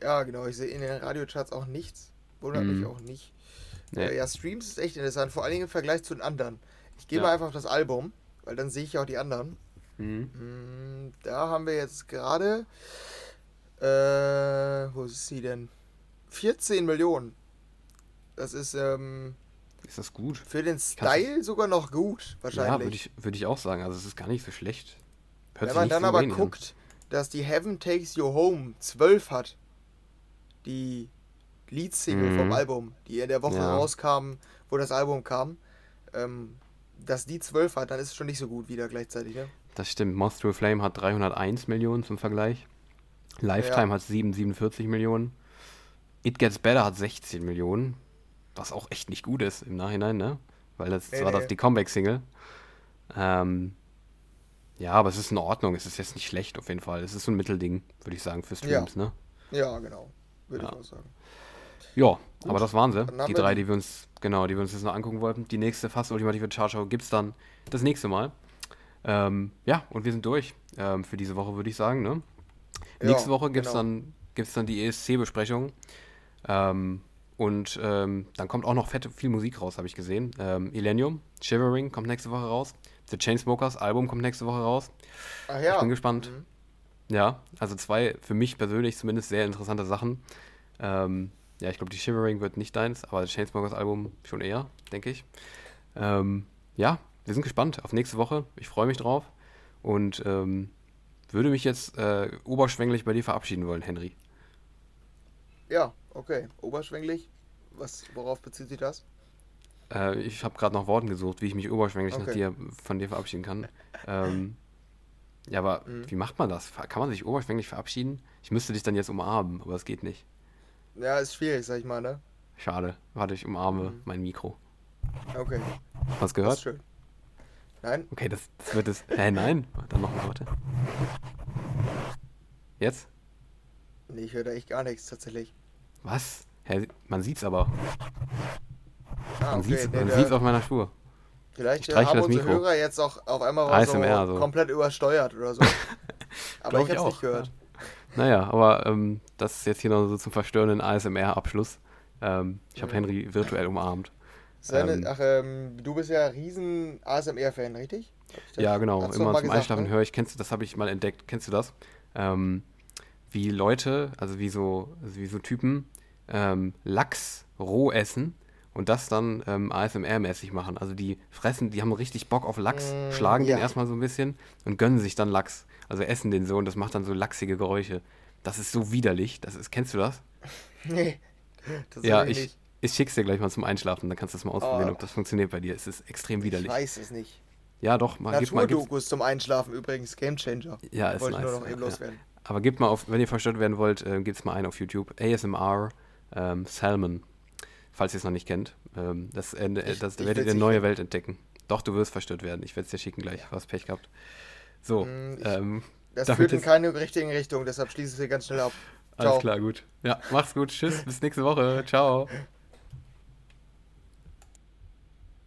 Ja, genau. Ich sehe in den Radiocharts auch nichts. Wundert mm. mich auch nicht. Nee. Ja, Streams ist echt interessant. Vor allen Dingen im Vergleich zu den anderen. Ich gehe ja. mal einfach auf das Album, weil dann sehe ich auch die anderen. Mhm. Da haben wir jetzt gerade, äh, wo ist sie denn? vierzehn Millionen. Das ist, ähm... Ist das gut? Für den Style Kannst sogar noch gut, wahrscheinlich. Ja, würde ich, würd ich auch sagen. Also es ist gar nicht so schlecht. Hört Wenn man dann aber guckt, an. dass die Heaven Takes You Home zwölf hat, die Lead-Single mhm. vom Album, die in der Woche ja. rauskam, wo das Album kam, ähm... dass die zwölf hat, dann ist es schon nicht so gut wieder gleichzeitig, ne? Das stimmt. Monster Flame hat dreihunderteins Millionen zum Vergleich. Lifetime ja. hat siebenhundertsiebenundvierzig Millionen. It Gets Better hat sechzehn Millionen. Was auch echt nicht gut ist im Nachhinein, ne? Weil das nee, war nee. das die Comeback-Single. Ähm, ja, aber es ist in Ordnung. Es ist jetzt nicht schlecht auf jeden Fall. Es ist so ein Mittelding, würde ich sagen, für Streams, ja. ne? Ja, genau. Würde ja. ich auch sagen. Ja, aber das waren sie. Die drei, die wir uns, genau, die wir uns jetzt noch angucken wollten. Die nächste fast ultimative Chartshow gibt es dann das nächste Mal. Ähm, ja, und wir sind durch ähm, für diese Woche, würde ich sagen. Ne? Ja, nächste Woche gibt es genau. dann, gibt's dann die E S C-Besprechung. Ähm, und ähm, dann kommt auch noch fett, viel Musik raus, habe ich gesehen. Ähm, Illenium, Shivering kommt nächste Woche raus. The Chainsmokers Album kommt nächste Woche raus. Ach ja. Ich bin gespannt. Mhm. Ja, also zwei für mich persönlich zumindest sehr interessante Sachen. Ähm, Ja, ich glaube, die Shivering wird nicht deins, aber das Chainsmokers-Album schon eher, denke ich. Ähm, ja, wir sind gespannt auf nächste Woche. Ich freue mich drauf und ähm, würde mich jetzt äh, oberschwänglich bei dir verabschieden wollen, Henry. Ja, okay. Oberschwänglich? Was, worauf bezieht sich das? Äh, ich habe gerade nach Worten gesucht, wie ich mich oberschwänglich okay. nach dir, von dir verabschieden kann. ähm, ja, aber mhm. wie macht man das? Kann man sich oberschwänglich verabschieden? Ich müsste dich dann jetzt umarmen, aber es geht nicht. Ja, ist schwierig, sag ich mal, ne? Schade. Warte, ich umarme mhm. mein Mikro. Okay. Hast du gehört? Das ist schön. Nein. Okay, das, das wird es. Hä, hey, nein? Dann nochmal, warte. Jetzt? Nee, ich höre da echt gar nichts, tatsächlich. Was? Hä, hey, man sieht's aber. Ah, man okay. sieht's, nee, man sieht's auf meiner Spur. Vielleicht ich haben unsere Mikro. Hörer jetzt auch auf einmal so, so komplett übersteuert oder so. Aber ich, ich hab's auch. nicht gehört. Ja. Naja, aber ähm, das ist jetzt hier noch so zum verstörenden A S M R-Abschluss. Ähm, ich habe Henry virtuell umarmt. Seine, ähm, ach, ähm, du bist ja riesen A S M R-Fan, richtig? Ja, genau. Immer zum gesagt, Einschlafen ne? höre ich, kennst du, das habe ich mal entdeckt, kennst du das? Ähm, wie Leute, also wie so, also wie so Typen, ähm, Lachs roh essen und das dann ähm, A S M R-mäßig machen. Also die fressen, die haben richtig Bock auf Lachs, mm, schlagen ja. den erstmal so ein bisschen und gönnen sich dann Lachs. Also essen den so und das macht dann so lachsige Geräusche. Das ist so widerlich. Das ist, kennst du das? Nee. Das ja, ich, ich, ich schick's dir gleich mal zum Einschlafen. Dann kannst du das mal ausprobieren, oh. ob das funktioniert bei dir. Es ist extrem widerlich. Ich weiß es nicht. Ja, doch. Mal, Naturdokus zum Einschlafen übrigens. Gamechanger. Ja, ist Wollte nice. Ich nur noch eben ja, loswerden. Ja. Aber gebt mal auf, wenn ihr verstört werden wollt, äh, gebt's mal ein auf YouTube. A S M R ähm, Salmon. Falls ihr es noch nicht kennt. Ähm, das äh, das, ich, das ich werdet ihr eine neue Welt entdecken. Doch, du wirst verstört werden. Ich werde es dir schicken gleich. Ja. Du hast Pech gehabt. So, ich, ähm, das führt in keine richtigen Richtung, deshalb schließen wir ganz schnell ab. Ciao. Alles klar, gut. Ja, mach's gut. Tschüss, bis nächste Woche. Ciao.